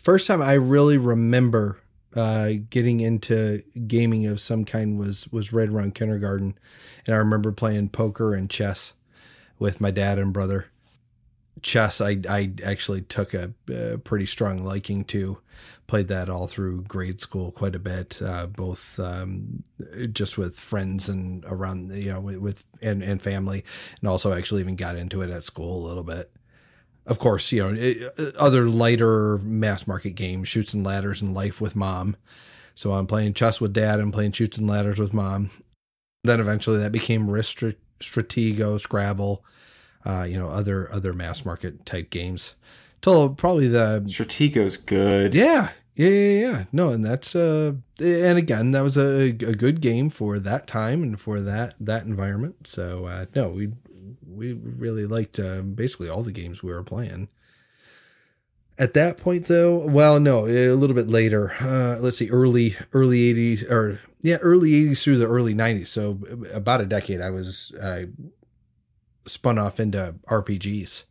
First time I really remember getting into gaming of some kind was right around kindergarten. And I remember playing poker and chess with my dad and brother. Chess, I actually took a pretty strong liking to. Played that all through grade school quite a bit, both just with friends and around, you know, with family, and also actually even got into it at school a little bit. Of course, you know, other lighter mass market games, shoots and ladders and life with mom. So I'm playing chess with dad, I'm playing shoots and ladders with mom. Then eventually that became Rift, Stratego, Scrabble. You know, other mass market type games. Till probably the Stratego's good. Yeah. No, and that's and again, that was a good game for that time and for that environment. So no, we really liked basically all the games we were playing. At that point, though, well, no, a little bit later. Let's see, early 80s, or yeah, early 80s through the early 90s. So about a decade, I was. Spun off into RPGs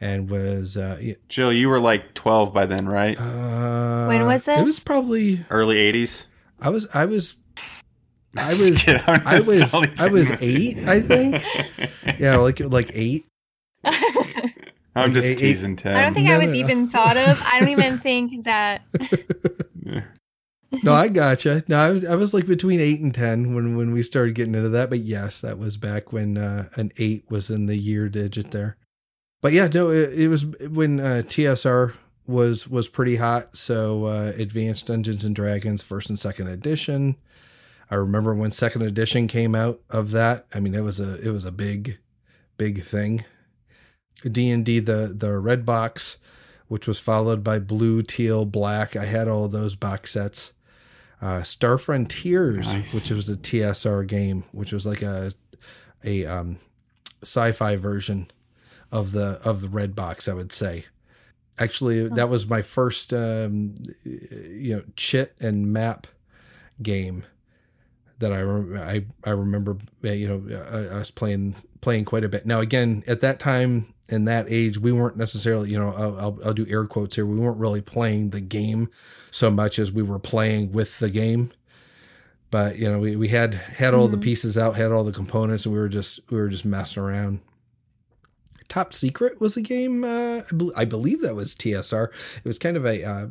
and was Jill, you were like 12 by then, right? When was it? It was probably early 80s. I was 8, I think. Yeah, like 8. I'm just teasing 10. I don't think even thought of. I don't even think that. No, I gotcha. No, I was like between 8 and 10 when we started getting into that. But yes, that was back when an 8 was in the year digit there. But yeah, no, it was when TSR was pretty hot. So Advanced Dungeons and Dragons 1st and 2nd edition. I remember when 2nd edition came out of that. I mean, it was a big thing. D&D the red box, which was followed by blue, teal, black. I had all those box sets. Star Frontiers, nice. Which was a TSR game, which was like a sci-fi version of the red box, I would say. Actually, that was my first chit and map game that I remember, you know, us playing quite a bit. Now again, at that time in that age, we weren't necessarily, you know, I'll do air quotes here, we weren't really playing the game so much as we were playing with the game. But you know, we had all the pieces out, had all the components, and we were just messing around. Top Secret was a game. I believe that was TSR. It was kind of a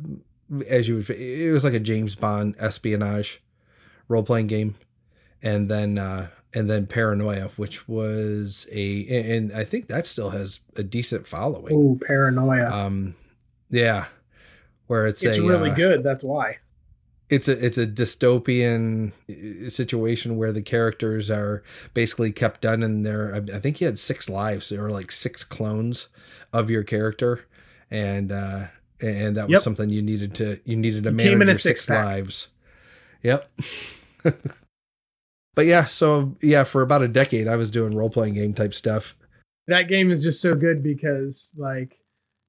it was like a James Bond espionage role playing game, and then Paranoia, which was and I think that still has a decent following. Oh, Paranoia. Yeah. Where it's really good. That's why it's a dystopian situation where the characters are basically kept done in their, I think you had 6 lives. There were like 6 clones of your character. And that was something you needed to manage your 6 lives. Yep. But yeah, so yeah, for about a decade, I was doing role-playing game type stuff. That game is just so good because, like,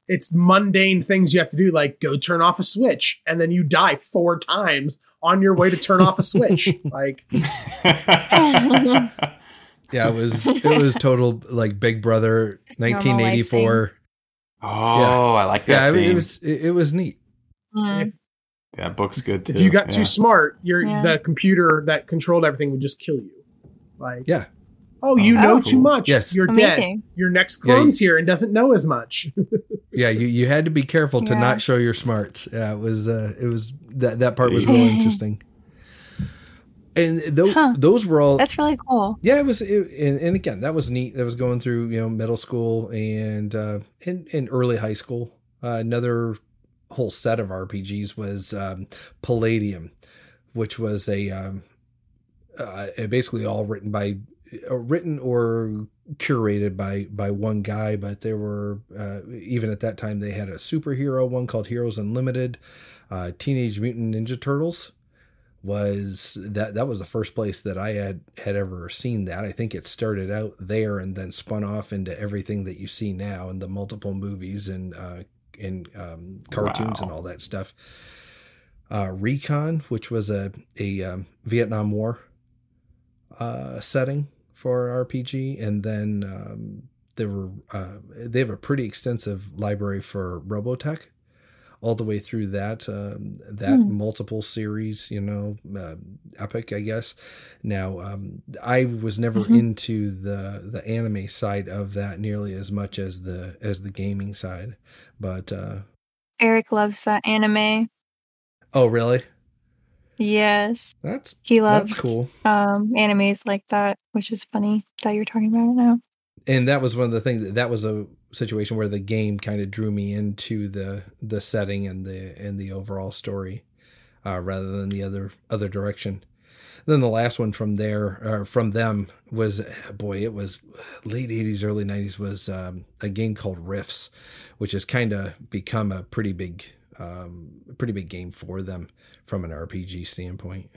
it's mundane things you have to do, like go turn off a switch, and then you die 4 times on your way to turn off a switch. Like, yeah, it was total like Big Brother, 1984. Oh, yeah. I like that. Yeah, theme. It was neat. Mm. Yeah, book's good too. If you got too smart, the computer that controlled everything would just kill you. Like, yeah. Oh, you know too much. Yes. You're amazing. Dead. Your next clone's here and doesn't know as much. Yeah, you had to be careful to not show your smarts. Yeah, it was that part was really interesting. And those were all. That's really cool. Yeah, it was, and again, that was neat. That was going through, you know, middle school and early high school. Another whole set of RPGs was Palladium, which was basically all written or curated by one guy, but there were, even at that time, they had a superhero one called Heroes Unlimited. Teenage Mutant Ninja Turtles was that was the first place that I had ever seen that. I think it started out there and then spun off into everything that you see now and the multiple movies and cartoons. Wow. And all that stuff. Recon, which was a Vietnam War setting for an RPG, and then they have a pretty extensive library for Robotech, all the way through that multiple series, epic, I guess. Now, I was never into the anime side of that nearly as much as the gaming side, but Eric loves that anime. Oh, really? Yes. He loves cool animes like that, which is funny that you're talking about it now. And that was one of the things that was a situation where the game kind of drew me into the setting and the overall story, rather than the other direction. And then the last one from them was, it was late 80s, early 90s, was a game called Rifts, which has kind of become a pretty big game for them from an RPG standpoint.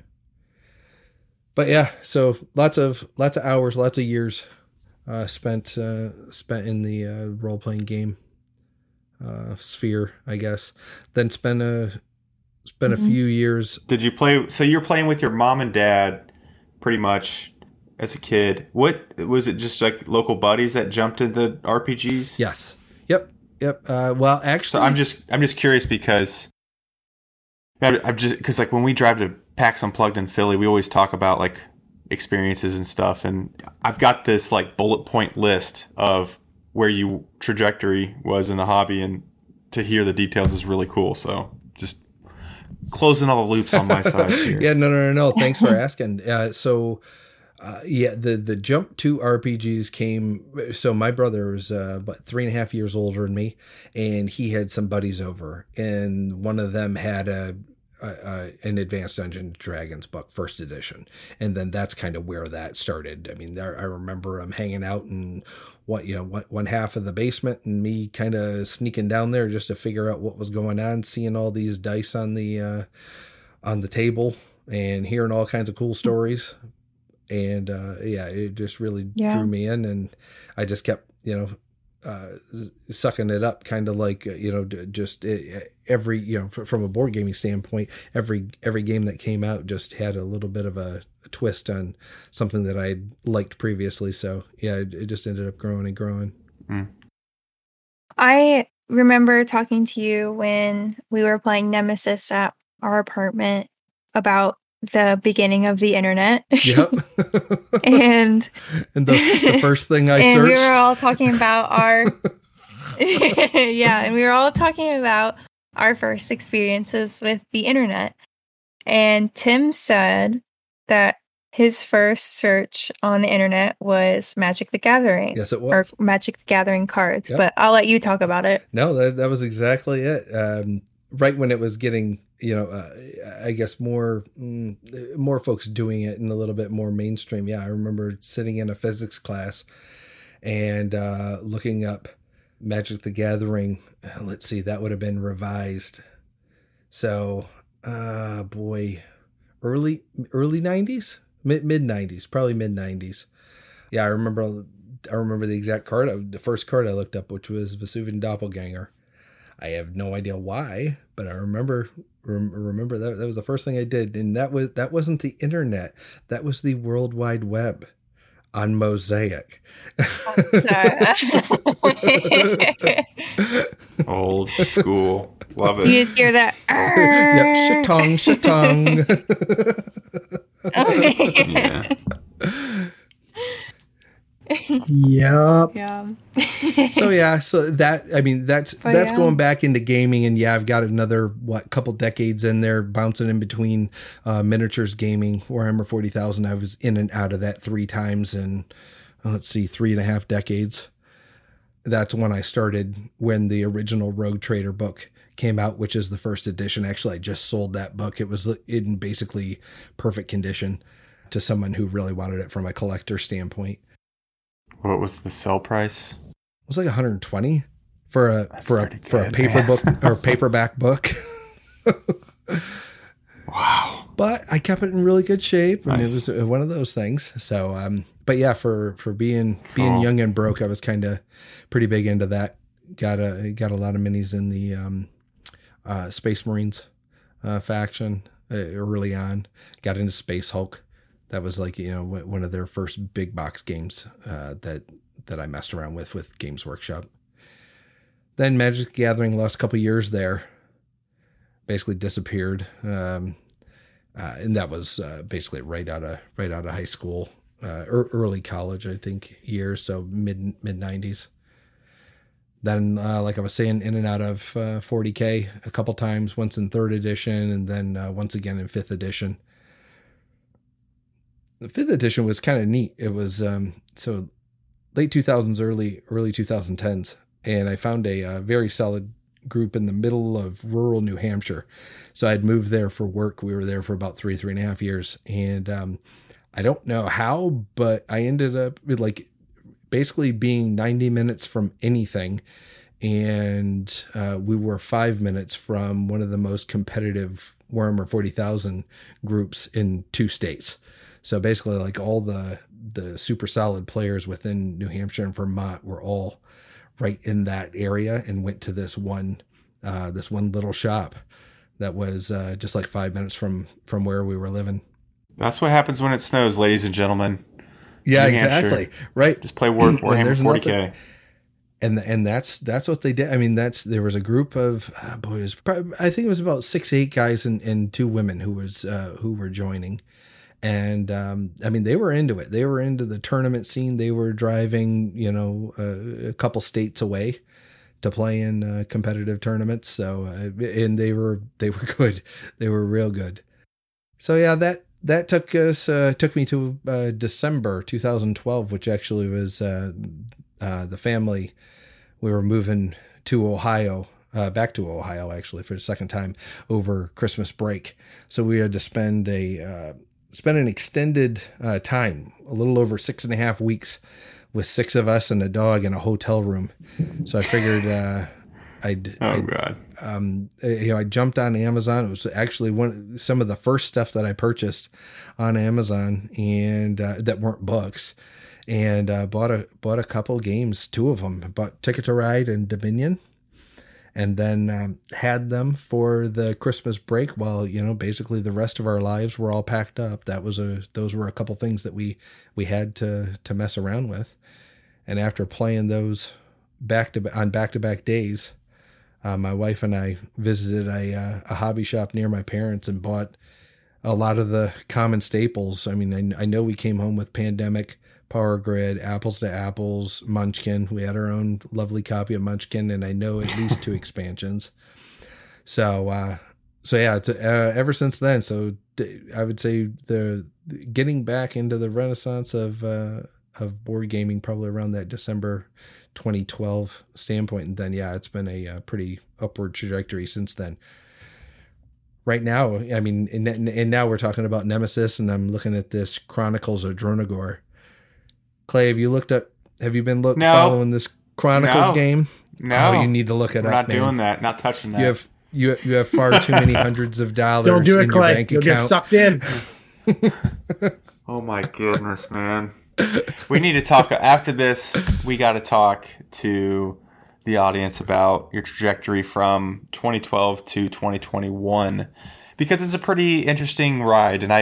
But yeah, so lots of hours, lots of years spent in the role playing game sphere, I guess. Then spent a few years. Did you play? So you're playing with your mom and dad, pretty much, as a kid. What was it? Just like local buddies that jumped into RPGs? Yes. Yep. Well, actually, so I'm just curious because because when we drive to PAX Unplugged in Philly, we always talk about like experiences and stuff, and I've got this like bullet point list of where your trajectory was in the hobby, and to hear the details is really cool. So just closing all the loops on my side here. Yeah, no. Thanks for asking. The jump to RPGs came. So my brother was about 3.5 years older than me, and he had some buddies over, and one of them had an Advanced Dungeons and Dragons book, first edition, and then that's kind of where that started. I mean, I remember him hanging out in one half of the basement, and me kind of sneaking down there just to figure out what was going on, seeing all these dice on the table, and hearing all kinds of cool stories. And it just really drew me in, and I just kept sucking it up, kind of like just every from a board gaming standpoint, every game that came out just had a little bit of a twist on something that I liked previously. So yeah, it just ended up growing and growing. Mm. I remember talking to you when we were playing Nemesis at our apartment about the beginning of the internet. Yep. and the first thing I searched. We were all talking about our first experiences with the internet. And Tim said that his first search on the internet was Magic the Gathering. Yes, it was. Or Magic the Gathering cards. Yep. But I'll let you talk about it. No, that was exactly it. Right when it was getting, I guess more folks doing it and a little bit more mainstream. Yeah, I remember sitting in a physics class and looking up Magic the Gathering. Let's see, that would have been revised. So, early 90s, mid 90s, probably mid 90s. Yeah, I remember the exact card, the first card I looked up, which was Vesuvian Doppelganger. I have no idea why, but I remember that was the first thing I did, and that wasn't the internet, that was the World Wide Web on Mosaic. I'm sorry. Old school, love it. You just hear that. Yep, shatong. Yeah. Yep. Yeah. So that's going back into gaming, and yeah, I've got another couple decades in there, bouncing in between miniatures gaming, Warhammer 40,000. I was in and out of that 3 times in 3.5 decades. That's when I started, when the original Rogue Trader book came out, which is the first edition. Actually, I just sold that book. It was in basically perfect condition to someone who really wanted it from a collector standpoint. What was the sell price? It was like 120 for a paper book or paperback book. Wow. But I kept it in really good shape, and nice. It was one of those things. So, but yeah, for being cool. Young and broke, I was kind of pretty big into that. Got a lot of minis in the Space Marines faction early on. Got into Space Hulk. That was like, you know, one of their first big box games that I messed around with Games Workshop. Then Magic the Gathering, lost a couple years there. Basically disappeared. And that was basically right out of high school, or early college, I think, years, so mid 90s. Then, like I was saying, in and out of 40K a couple times, once in 3rd edition, and then once again in 5th edition. The 5th edition was kind of neat. It was so late 2000s, early 2010s, and I found a very solid group in the middle of rural New Hampshire. So I'd moved there for work. We were there for about three and a half years. And I don't know how, but I ended up with like basically being 90 minutes from anything. And we were 5 minutes from one of the most competitive Warhammer 40,000 groups in 2 states. So basically like all the super solid players within New Hampshire and Vermont were all right in that area, and went to this one little shop that was just like 5 minutes from where we were living. That's what happens when it snows, ladies and gentlemen. Yeah, exactly. Right. Just play Warhammer 40K. And that's what they did. I mean, there was a group of boys. I think it was about 6, 8 guys and 2 women who were joining. And, I mean, they were into it. They were into the tournament scene. They were driving, you know, a couple states away to play in competitive tournaments. So, and they were good. They were real good. So yeah, that took me to, December, 2012, which actually was, the family. We were moving to Ohio, back to Ohio actually for the second time over Christmas break. So we had to spend spent an extended time, a little over 6.5 weeks, with 6 of us and a dog in a hotel room. So I figured I jumped on Amazon. It was actually some of the first stuff that I purchased on Amazon, and that weren't books, and bought a couple games, 2 of them. I bought Ticket to Ride and Dominion. And then had them for the Christmas break while, you know, basically the rest of our lives were all packed up. Those were a couple things that we had to mess around with. And after playing those back-to-back days, my wife and I visited a hobby shop near my parents and bought a lot of the common staples. I mean, I know we came home with Pandemic, Power Grid, Apples to Apples, Munchkin. We had our own lovely copy of Munchkin, and I know at least 2 expansions. So, yeah, ever since then. So I would say the getting back into the renaissance of board gaming probably around that December 2012 standpoint, and then yeah, it's been a pretty upward trajectory since then. Right now, I mean, and now we're talking about Nemesis, and I'm looking at this Chronicles of Dronagor. Clay, have you been following this Chronicles game? No, you need to look it up. We're not doing that. Not touching that. You have far too many hundreds of dollars. Don't do it, Clay. You'll get sucked in. Oh my goodness, man! We need to talk after this. We got to talk to the audience about your trajectory from 2012 to 2021, because it's a pretty interesting ride, and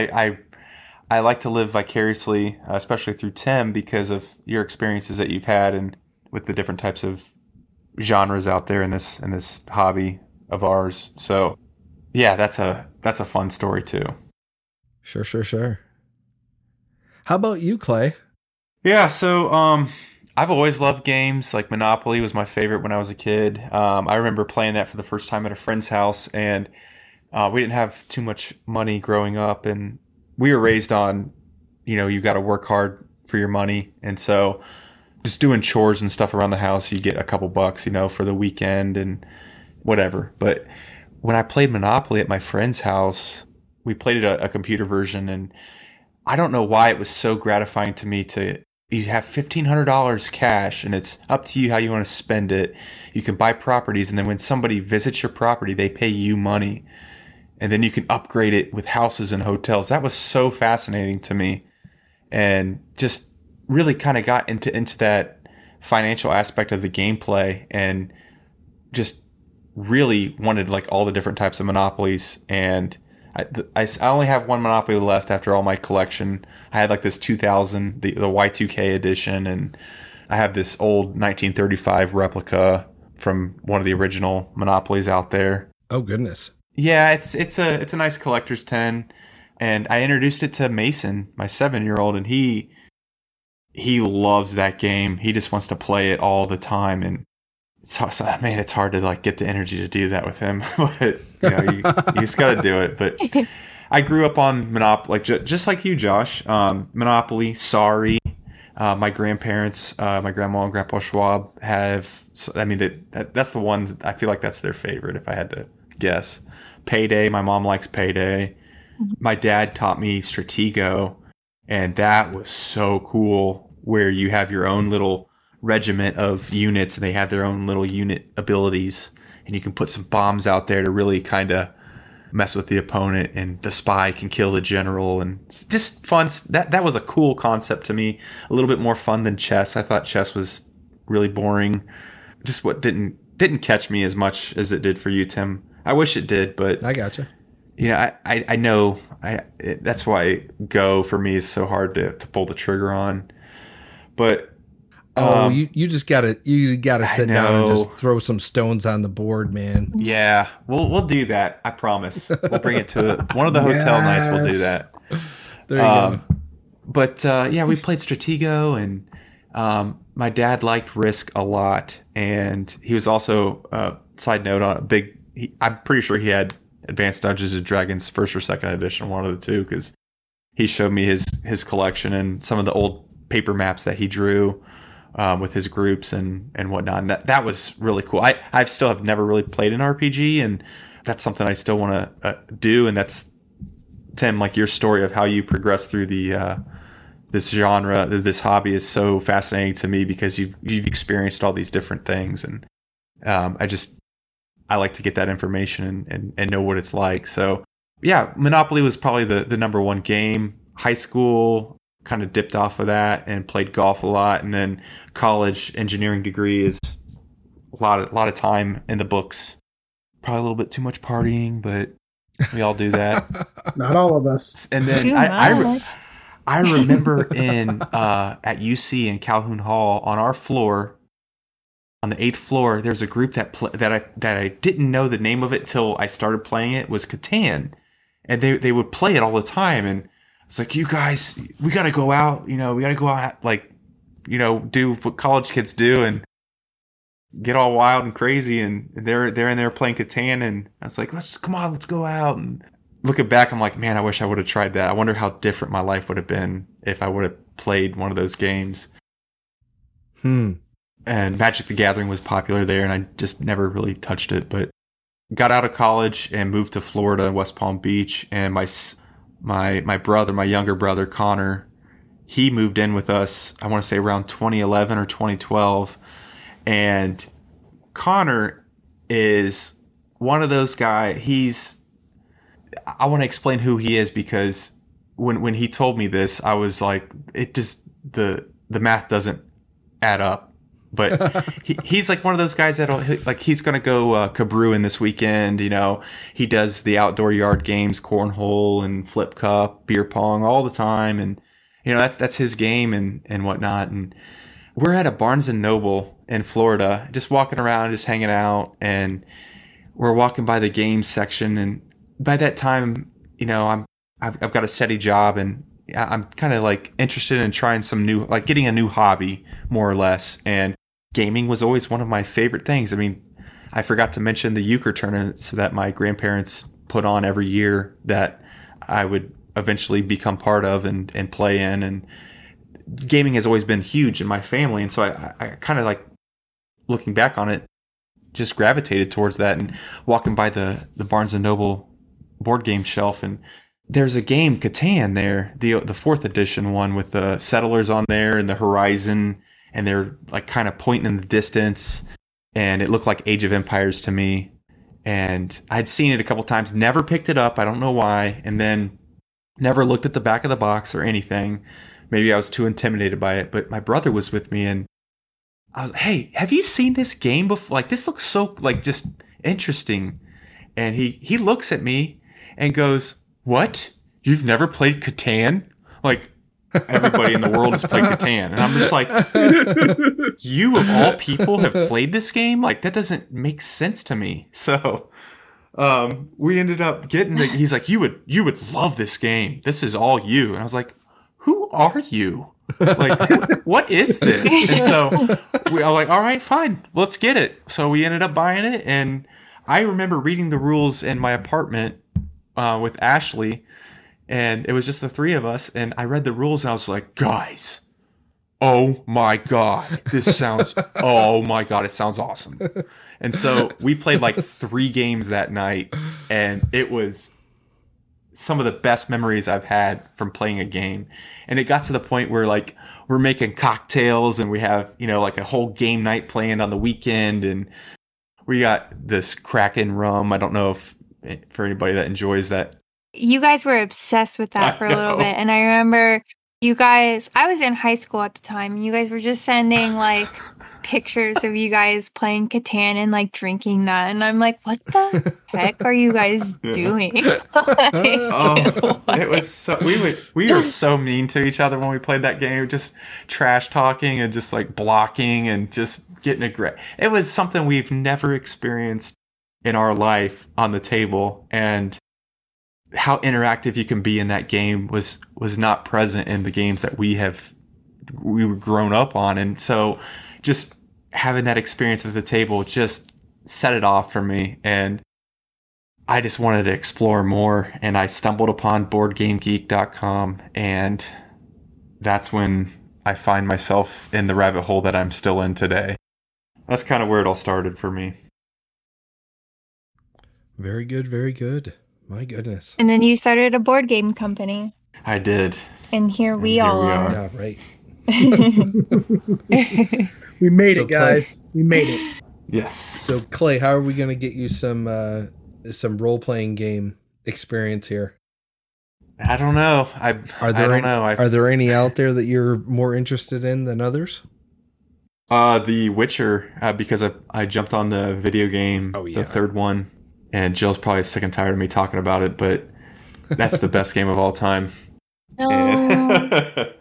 I like to live vicariously, especially through Tim, because of your experiences that you've had and with the different types of genres out there in this hobby of ours. So, yeah, that's a fun story too. Sure. How about you, Clay? Yeah, so I've always loved games. Like Monopoly was my favorite when I was a kid. I remember playing that for the first time at a friend's house, and we didn't have too much money growing up, and we were raised on, you know, you got to work hard for your money. And so just doing chores and stuff around the house, you get a couple bucks, you know, for the weekend and whatever. But when I played Monopoly at my friend's house, we played a computer version, and I don't know why it was so gratifying to me to You have $1,500 cash, and it's up to you how you want to spend it. You can buy properties, and then when somebody visits your property, they pay you money. And then you can upgrade it with houses and hotels. That was so fascinating to me. And just really kind of got into that financial aspect of the gameplay, and just really wanted like all the different types of monopolies. And I only have one Monopoly left after all my collection. I had like this 2000, the Y2K edition, and I have this old 1935 replica from one of the original Monopolies out there. Oh, goodness. Yeah, it's a nice collector's 10. And I introduced it to Mason, my 7-year-old, and he loves that game. He just wants to play it all the time. And so, man, it's hard to like get the energy to do that with him, but you know, you just got to do it. But I grew up on Monopoly, just like you, Josh. Monopoly, Sorry. My grandparents, my grandma and Grandpa Schwab have. I mean, that's the one. I feel like that's their favorite, if I had to guess. Payday. My mom likes Payday. My dad taught me Stratego, and that was so cool, where you have your own little regiment of units, and they have their own little unit abilities, and you can put some bombs out there to really kind of mess with the opponent, and the spy can kill the general, and just fun. That was a cool concept to me. A little bit more fun than chess. I thought chess was really boring. Just what didn't catch me as much as it did for you, Tim. I wish it did, but I gotcha. You know, I know that's why Go for me is so hard to pull the trigger on. But you just gotta sit down and just throw some stones on the board, man. Yeah, we'll do that. I promise. We'll bring it to one of the hotel nights. We'll do that. There you go. But yeah, we played Stratego, and my dad liked Risk a lot, and he was also side note on a big. I'm pretty sure he had Advanced Dungeons and Dragons 1st or 2nd edition, one of the two, because he showed me his collection and some of the old paper maps that he drew with his groups and whatnot. And that was really cool. I still have never really played an RPG, and that's something I still want to do. And that's, Tim, like your story of how you progress through this genre, this hobby is so fascinating to me, because you've experienced all these different things, and I like to get that information and know what it's like. So, yeah, Monopoly was probably the number one game. High school kind of dipped off of that and played golf a lot. And then college engineering degree is a lot of time in the books. Probably a little bit too much partying, but we all do that. Not all of us. And then I remember at UC in Calhoun Hall on our floor, on the 8th floor, there's a group that I didn't know the name of it till I started playing it, was Catan, and they would play it all the time. And it's like, you guys, we got to go out, you know, like, you know, do what college kids do and get all wild and crazy. And they're in there playing Catan, and I was like, let's go out. And looking back, I'm like, man, I wish I would have tried that. I wonder how different my life would have been if I would have played one of those games. And Magic the Gathering was popular there, and I just never really touched it. But got out of college and moved to Florida, West Palm Beach. And my brother, my younger brother, Connor, he moved in with us, I want to say around 2011 or 2012. And Connor is one of those guys. I want to explain who he is, because when he told me this, I was like, it just, the math doesn't add up. But he's like one of those guys that he's going to go cabrewing this weekend. You know, he does the outdoor yard games, cornhole and flip cup, beer pong all the time. And, you know, that's his game and whatnot. And we're at a Barnes & Noble in Florida, just walking around, just hanging out. And we're walking by the games section. And by that time, you know, I've got a steady job, and I'm kind of like interested in trying some new, like getting a new hobby, more or less. And gaming was always one of my favorite things. I mean, I forgot to mention the euchre tournaments that my grandparents put on every year that I would eventually become part of and play in. And gaming has always been huge in my family. And so I kind of like, looking back on it, just gravitated towards that, and walking by the Barnes & Noble board game shelf, and There's a game, Catan, there, the 4th edition one with the settlers on there and the horizon, and they're like kind of pointing in the distance, and it looked like Age of Empires to me. And I'd seen it a couple times, never picked it up, I don't know why, and then never looked at the back of the box or anything. Maybe I was too intimidated by it, but my brother was with me, and I was, hey, have you seen this game before? Like, this looks so, like, just interesting. And he looks at me and goes, what? You've never played Catan? Like, everybody in the world has played Catan. And I'm just like, you of all people have played this game? Like, that doesn't make sense to me. So we ended up getting the, he's like, you would love this game. This is all you. And I was like, who are you? Like, what is this? And so we are like, all right, fine, let's get it. So we ended up buying it. And I remember reading the rules in my apartment with Ashley, and it was just the three of us, and I read the rules, and I was like, guys, oh my god, this sounds, oh my god, it sounds awesome. And so we played like 3 games that night, and it was some of the best memories I've had from playing a game. And it got to the point where, like, we're making cocktails, and we have, you know, like a whole game night planned on the weekend, and we got this Kraken rum. I don't know if for anybody that enjoys that. You guys were obsessed with that for a little bit. And I remember you guys, I was in high school at the time, and you guys were just sending, like, pictures of you guys playing Catan and, like, drinking that. And I'm like, what the heck are you guys doing? Like, oh, it was so, we were so mean to each other when we played that game. Just trash talking and just, like, blocking and just getting aggressive. It was something we've never experienced in our life on the table, and how interactive you can be in that game was not present in the games that we were grown up on. And so just having that experience at the table just set it off for me, and I just wanted to explore more, and I stumbled upon BoardGameGeek.com, and that's when I find myself in the rabbit hole that I'm still in today. That's kind of where it all started for me. Very good, very good. My goodness. And then you started a board game company. I did. And here we are. Yeah, right. We made it, guys. Clay, we made it. Yes. So, Clay, how are we going to get you some role-playing game experience here? I don't know. Are there any out there that you're more interested in than others? The Witcher, because I jumped on the video game, the third one. And Jill's probably sick and tired of me talking about it, but that's the best game of all time. No.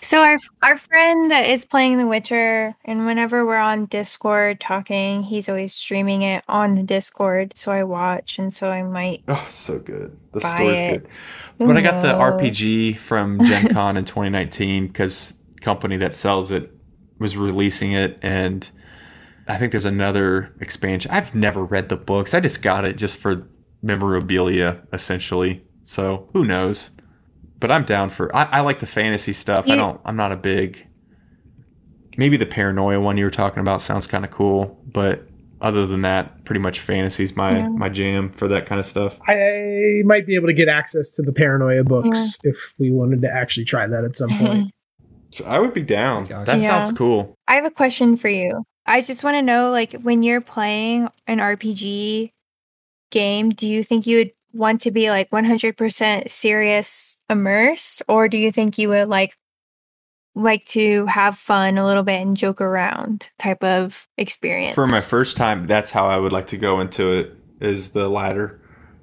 So our friend that is playing The Witcher, and whenever we're on Discord talking, he's always streaming it on the Discord, so I watch, and so I might. Oh, so good. The story's good. But I got the RPG from Gen Con in 2019 because the company that sells it was releasing it, and I think there's another expansion. I've never read the books. I just got it just for memorabilia, essentially. So who knows? But I'm down for. I like the fantasy stuff. I'm not a big. Maybe the Paranoia one you were talking about sounds kind of cool, but other than that, pretty much fantasy's my jam for that kind of stuff. I might be able to get access to the Paranoia books if we wanted to actually try that at some point. I would be down. That sounds cool. I have a question for you. I just want to know, like, when you're playing an RPG game, do you think you would want to be, like, 100% serious immersed? Or do you think you would, like to have fun a little bit and joke around type of experience? For my first time, that's how I would like to go into it, is the latter.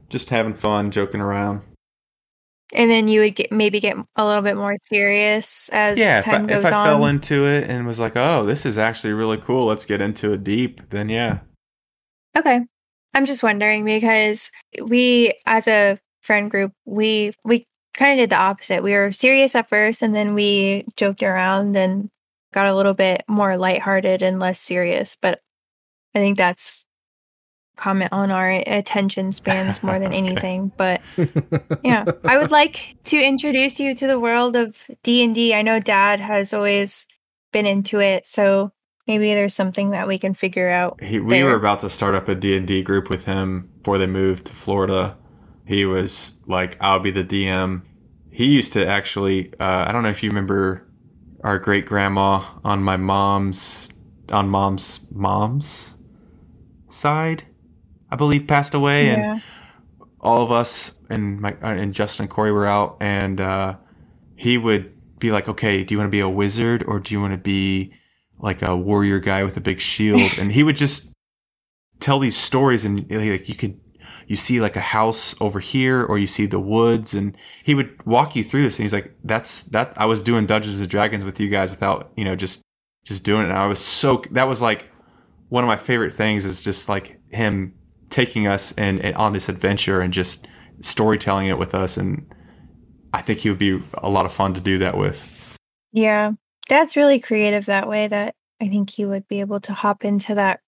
Just having fun, joking around. And then you would get a little bit more serious as time goes on. Yeah, if I fell into it and was like, oh, this is actually really cool, let's get into it deep, then yeah. Okay. I'm just wondering because we, as a friend group, we kind of did the opposite. We were serious at first, and then we joked around and got a little bit more lighthearted and less serious. But I think that's comment on our attention spans more than anything. But yeah, I would like to introduce you to the world of D&D. I know Dad has always been into it, so maybe there's something that we can figure out. We were about to start up a D&D group with him before they moved to Florida, He was like, I'll be the DM. He used to actually, I don't know if you remember our great grandma on my mom's, on mom's side, I believe, passed away. Yeah. And all of us and my, and Justin and Corey were out, and he would be like, okay, do you want to be a wizard or do you want to be like a warrior guy with a big shield? And he would just tell these stories, and like, you could, you see like a house over here, or you see the woods, and he would walk you through this. And he's like, that's, I was doing Dungeons and Dragons with you guys without, you know, just doing it. And I was so, that was like one of my favorite things, is just like him taking us and on this adventure and just storytelling it with us. And I think he would be a lot of fun to do that with. Yeah. That's really creative that way, that I think he would be able to hop into that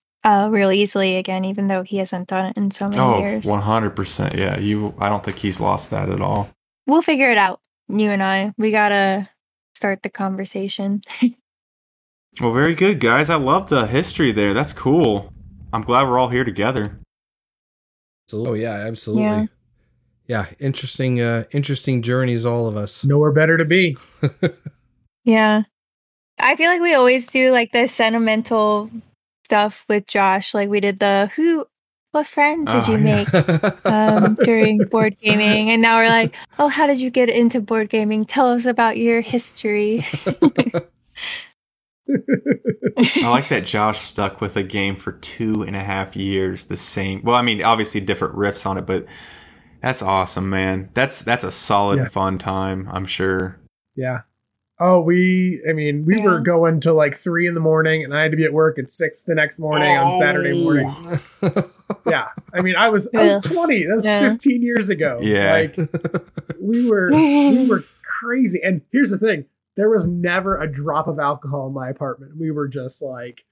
real easily again, even though he hasn't done it in so many years. 100%. Yeah. I don't think he's lost that at all. We'll figure it out. You and I, we got to start the conversation. Well, very good, guys. I love the history there. That's cool. I'm glad we're all here together. Oh, yeah, absolutely. Yeah. Yeah, interesting journeys, all of us. Nowhere better to be. Yeah. I feel like we always do like the sentimental stuff with Josh. Like we did the what friends did you make during board gaming? And now we're like, oh, how did you get into board gaming? Tell us about your history. I like that Josh stuck with a game for 2.5 years, the same. Well, I mean, obviously different riffs on it, but that's awesome, man. That's a solid, fun time, I'm sure. Yeah. Oh, we were going till like 3 a.m, and I had to be at work at 6 the next morning on Saturday mornings. Yeah. I mean, I was 20. That was 15 years ago. Yeah. Like we were crazy. And here's the thing. There was never a drop of alcohol in my apartment. We were just like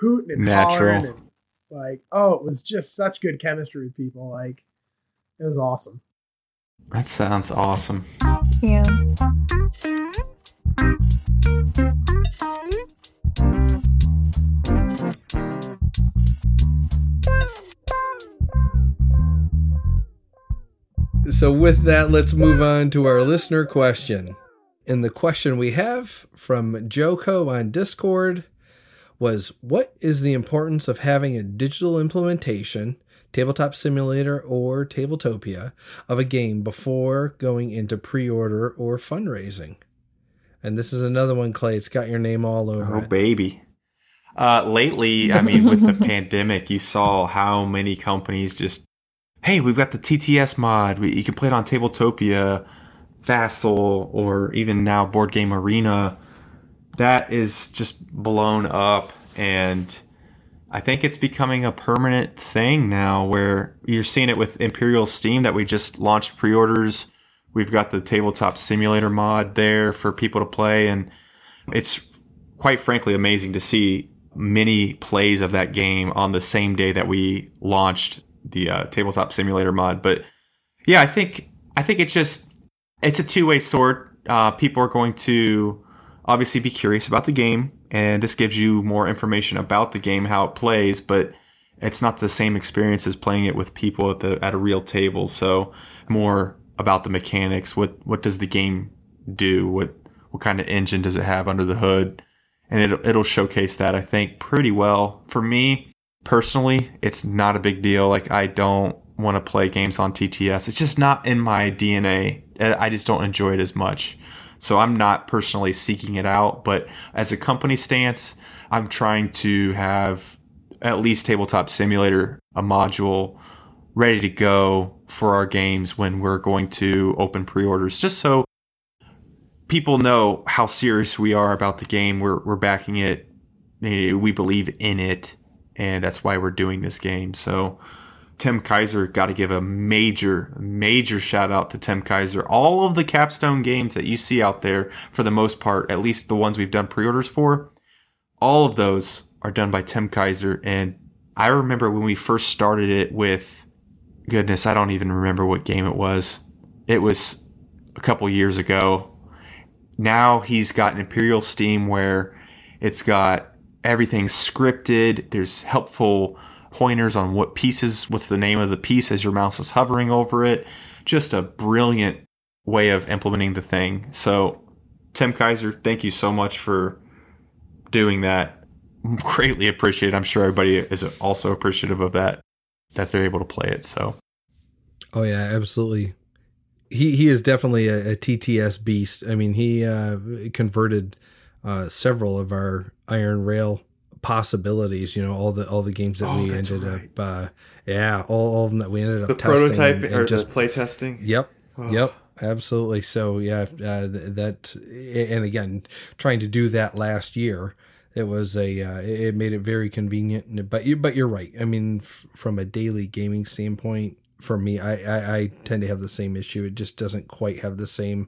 hooting and hollering, and like, oh, it was just such good chemistry with people. Like, it was awesome. That sounds awesome. Yeah. So with that, let's move on to our listener question. And the question we have from Joko on Discord was, what is the importance of having a digital implementation, Tabletop Simulator or Tabletopia, of a game before going into pre-order or fundraising? And this is another one, Clay. It's got your name all over it. Oh, baby. Lately, I mean, with the pandemic, you saw how many companies just, hey, we've got the TTS mod. You can play it on Tabletopia, Vassal, or even now Board Game Arena. That is just blown up, and I think it's becoming a permanent thing now, where you're seeing it with Imperial Steam that we just launched pre-orders. We've got the Tabletop Simulator mod there for people to play, and it's quite frankly amazing to see many plays of that game on the same day that we launched the Tabletop Simulator mod. But yeah, I think it just, it's a two-way sword. People are going to obviously be curious about the game, and this gives you more information about the game, how it plays, but it's not the same experience as playing it with people at a real table. So more about the mechanics, what does the game do, what kind of engine does it have under the hood, and it'll showcase that, I think, pretty well. For me personally, it's not a big deal. Like, I don't want to play games on TTS. It's just not in my DNA. I just don't enjoy it as much. So I'm not personally seeking it out, but as a company stance, I'm trying to have at least Tabletop Simulator, a module ready to go for our games when we're going to open pre-orders, just so people know how serious we are about the game. We're backing it. We believe in it, and that's why we're doing this game. So Tim Kaiser, got to give a major, major shout out to Tim Kaiser. All of the Capstone games that you see out there, for the most part, at least the ones we've done pre-orders for, all of those are done by Tim Kaiser. And I remember when we first started it with, goodness, I don't even remember what game it was. It was a couple years ago. Now he's got an Imperial Steam where it's got everything scripted. There's helpful pointers on what pieces, what's the name of the piece as your mouse is hovering over it. Just a brilliant way of implementing the thing. So Tim Kaiser, thank you so much for doing that. Greatly appreciated. I'm sure everybody is also appreciative of that they're able to play it. So, oh yeah, absolutely. He is definitely a TTS beast. I mean, he converted several of our Iron Rail possibilities. You know, all the games that we ended up. All of them that we ended up the testing prototype and just play testing. Yep. Oh. Yep. Absolutely. So yeah, that, and again, trying to do that last year. It was it made it very convenient, but you're right. I mean, from a daily gaming standpoint, for me, I tend to have the same issue. It just doesn't quite have the same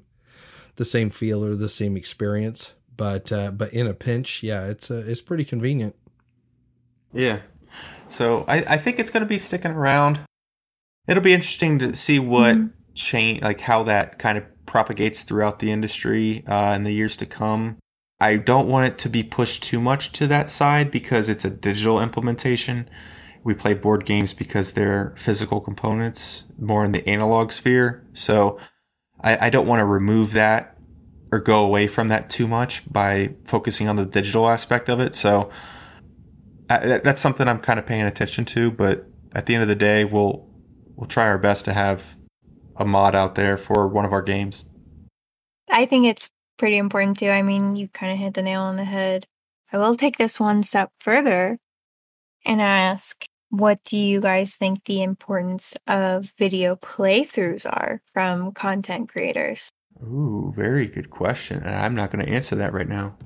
feel or the same experience. But in a pinch, yeah, it's pretty convenient. Yeah. So I think it's going to be sticking around. It'll be interesting to see what change, like how that kind of propagates throughout the industry in the years to come. I don't want it to be pushed too much to that side because it's a digital implementation. We play board games because they're physical components, more in the analog sphere. So I don't want to remove that or go away from that too much by focusing on the digital aspect of it. So that's something I'm kind of paying attention to. But at the end of the day, we'll try our best to have a mod out there for one of our games. I think it's pretty important too. I mean, you kind of hit the nail on the head. I will take this one step further and ask, what do you guys think the importance of video playthroughs are from content creators? Ooh, very good question. And I'm not going to answer that right now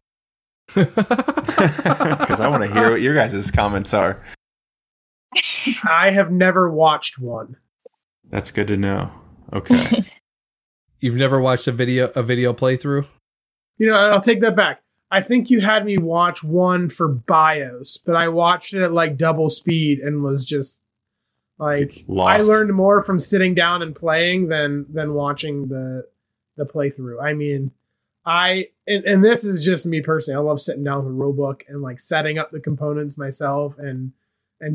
because I want to hear what your guys' comments are. I have never watched one. That's good to know. Okay. You've never watched a video playthrough? You know, I'll take that back. I think you had me watch one for BIOS, but I watched it at like double speed and was just like lost. I learned more from sitting down and playing than watching the playthrough. I mean, and this is just me personally. I love sitting down with a rulebook and like setting up the components myself and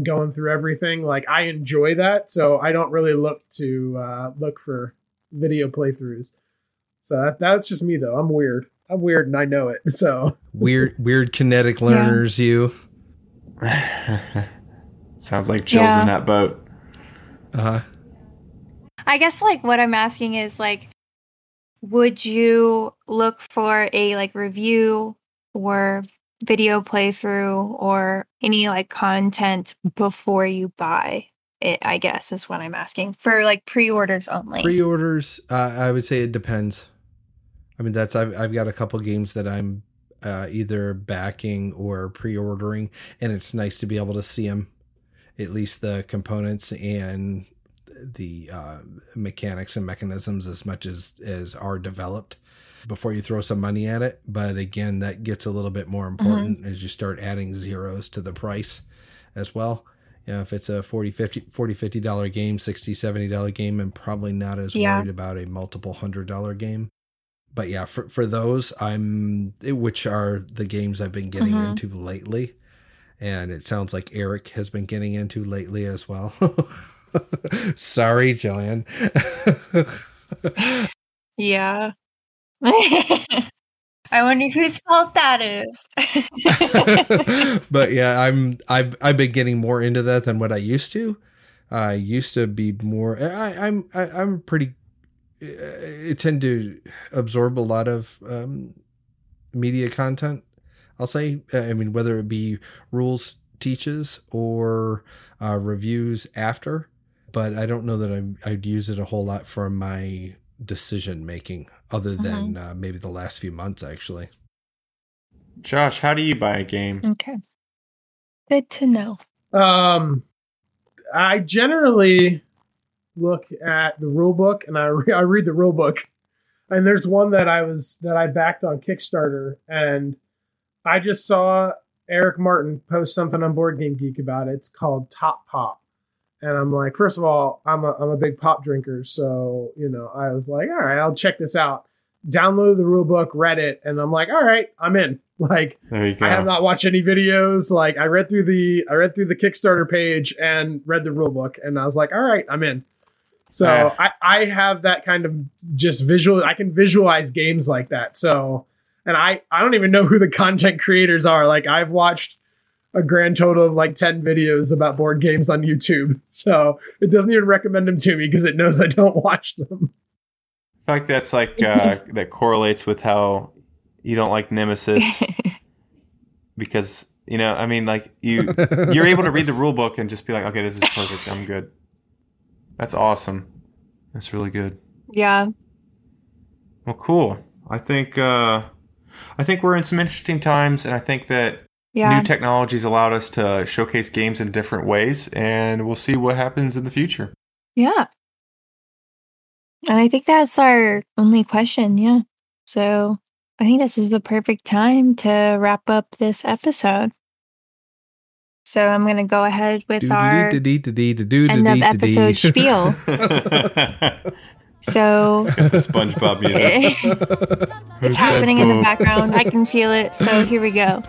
going through everything. Like I enjoy that, so I don't really look for video playthroughs. So that's just me though. I'm weird and I know it. So weird kinetic learners. Yeah. You sounds like Jill's in that boat. I guess like what I'm asking is like, would you look for a like review or video playthrough or any like content before you buy it, I guess, is what I'm asking. For like pre-orders only. Pre-orders, I would say it depends. I mean, I've got a couple games that I'm either backing or pre-ordering, and it's nice to be able to see them, at least the components and the mechanics and mechanisms as much as are developed before you throw some money at it. But again, that gets a little bit more important as you start adding zeros to the price as well. Yeah, you know, if it's a $40, $50 game, $60, $70 game, I'm probably not as worried about a multiple $100 game. But yeah, for those, which are the games I've been getting into lately, and it sounds like Eric has been getting into lately as well. Sorry, Jillian. Yeah. I wonder whose fault that is. But yeah, I've been getting more into that than what I used to. I used to be more. I'm pretty. I tend to absorb a lot of media content. I'll say. I mean, whether it be rules teaches or reviews after, but I don't know that I'd use it a whole lot for my decision making, other than maybe the last few months, actually. Josh, how do you buy a game? Okay, good to know. I generally look at the rule book, and I read the rule book. And there's one that I backed on Kickstarter, and I just saw Eric Martin post something on Board Game Geek about it. It's called Top Pop. And I'm like, first of all, I'm a big pop drinker. So, you know, I was like, all right, I'll check this out. downloaded the rule book, read it, and I'm like, all right, I'm in. Like, there you go. I have not watched any videos. Like, I read through the Kickstarter page and read the rule book, and I was like, all right, I'm in. So I have that kind of just visual. I can visualize games like that. So, and I don't even know who the content creators are. Like, I've watched a grand total of like 10 videos about board games on YouTube. So it doesn't even recommend them to me because it knows I don't watch them. I feel like that's like, that correlates with how you don't like Nemesis because, you know, I mean, like you're able to read the rule book and just be like, okay, this is perfect. I'm good. That's awesome. That's really good. Yeah. Well, cool. I think we're in some interesting times, and I think that new technologies allowed us to showcase games in different ways, and we'll see what happens in the future. Yeah. And I think that's our only question. Yeah. So I think this is the perfect time to wrap up this episode. So I'm going to go ahead with our end of episode spiel. So SpongeBob music. It's happening in the background. I can feel it. So here we go.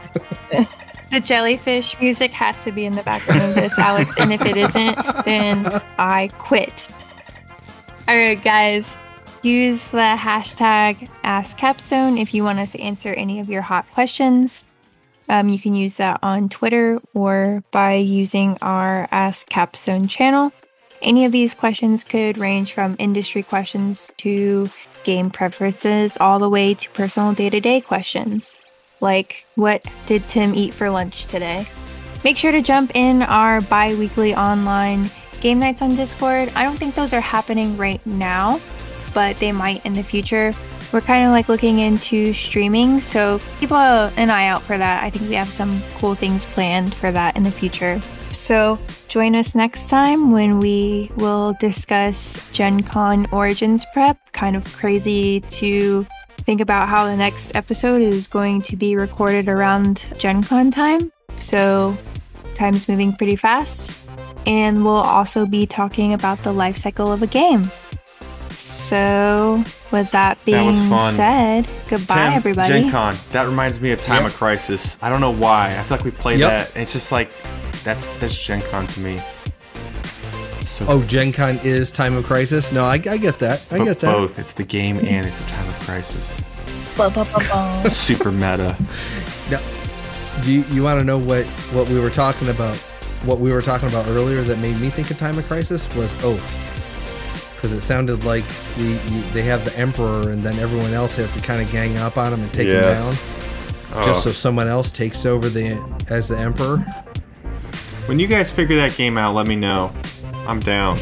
The jellyfish music has to be in the background of this, Alex. And if it isn't, then I quit. All right, guys. Use the hashtag AskCapstone if you want us to answer any of your hot questions. You can use that on Twitter or by using our Ask Capstone channel. Any of these questions could range from industry questions to game preferences, all the way to personal day-to-day questions, like what did Tim eat for lunch today? Make sure to jump in our bi-weekly online game nights on Discord. I don't think those are happening right now, but they might in the future. We're kind of like looking into streaming, so keep an eye out for that. I think we have some cool things planned for that in the future. So join us next time when we will discuss Gen Con Origins Prep. Kind of crazy to think about how the next episode is going to be recorded around Gen Con time. So time's moving pretty fast. And we'll also be talking about the life cycle of a game. So, with that being said, goodbye, Tim, everybody. Gen Con, that reminds me of Time of Crisis. I don't know why. I feel like we played that. It's just like, that's Gen Con to me. So Gen Con is Time of Crisis? No, I get that. I get that. Both. It's the game and it's a Time of Crisis. Super meta. Now, you want to know what we were talking about? What we were talking about earlier that made me think of Time of Crisis was Oath. Because it sounded like they have the emperor, and then everyone else has to kind of gang up on him and take him down, just so someone else takes over as the emperor. When you guys figure that game out, let me know. I'm down.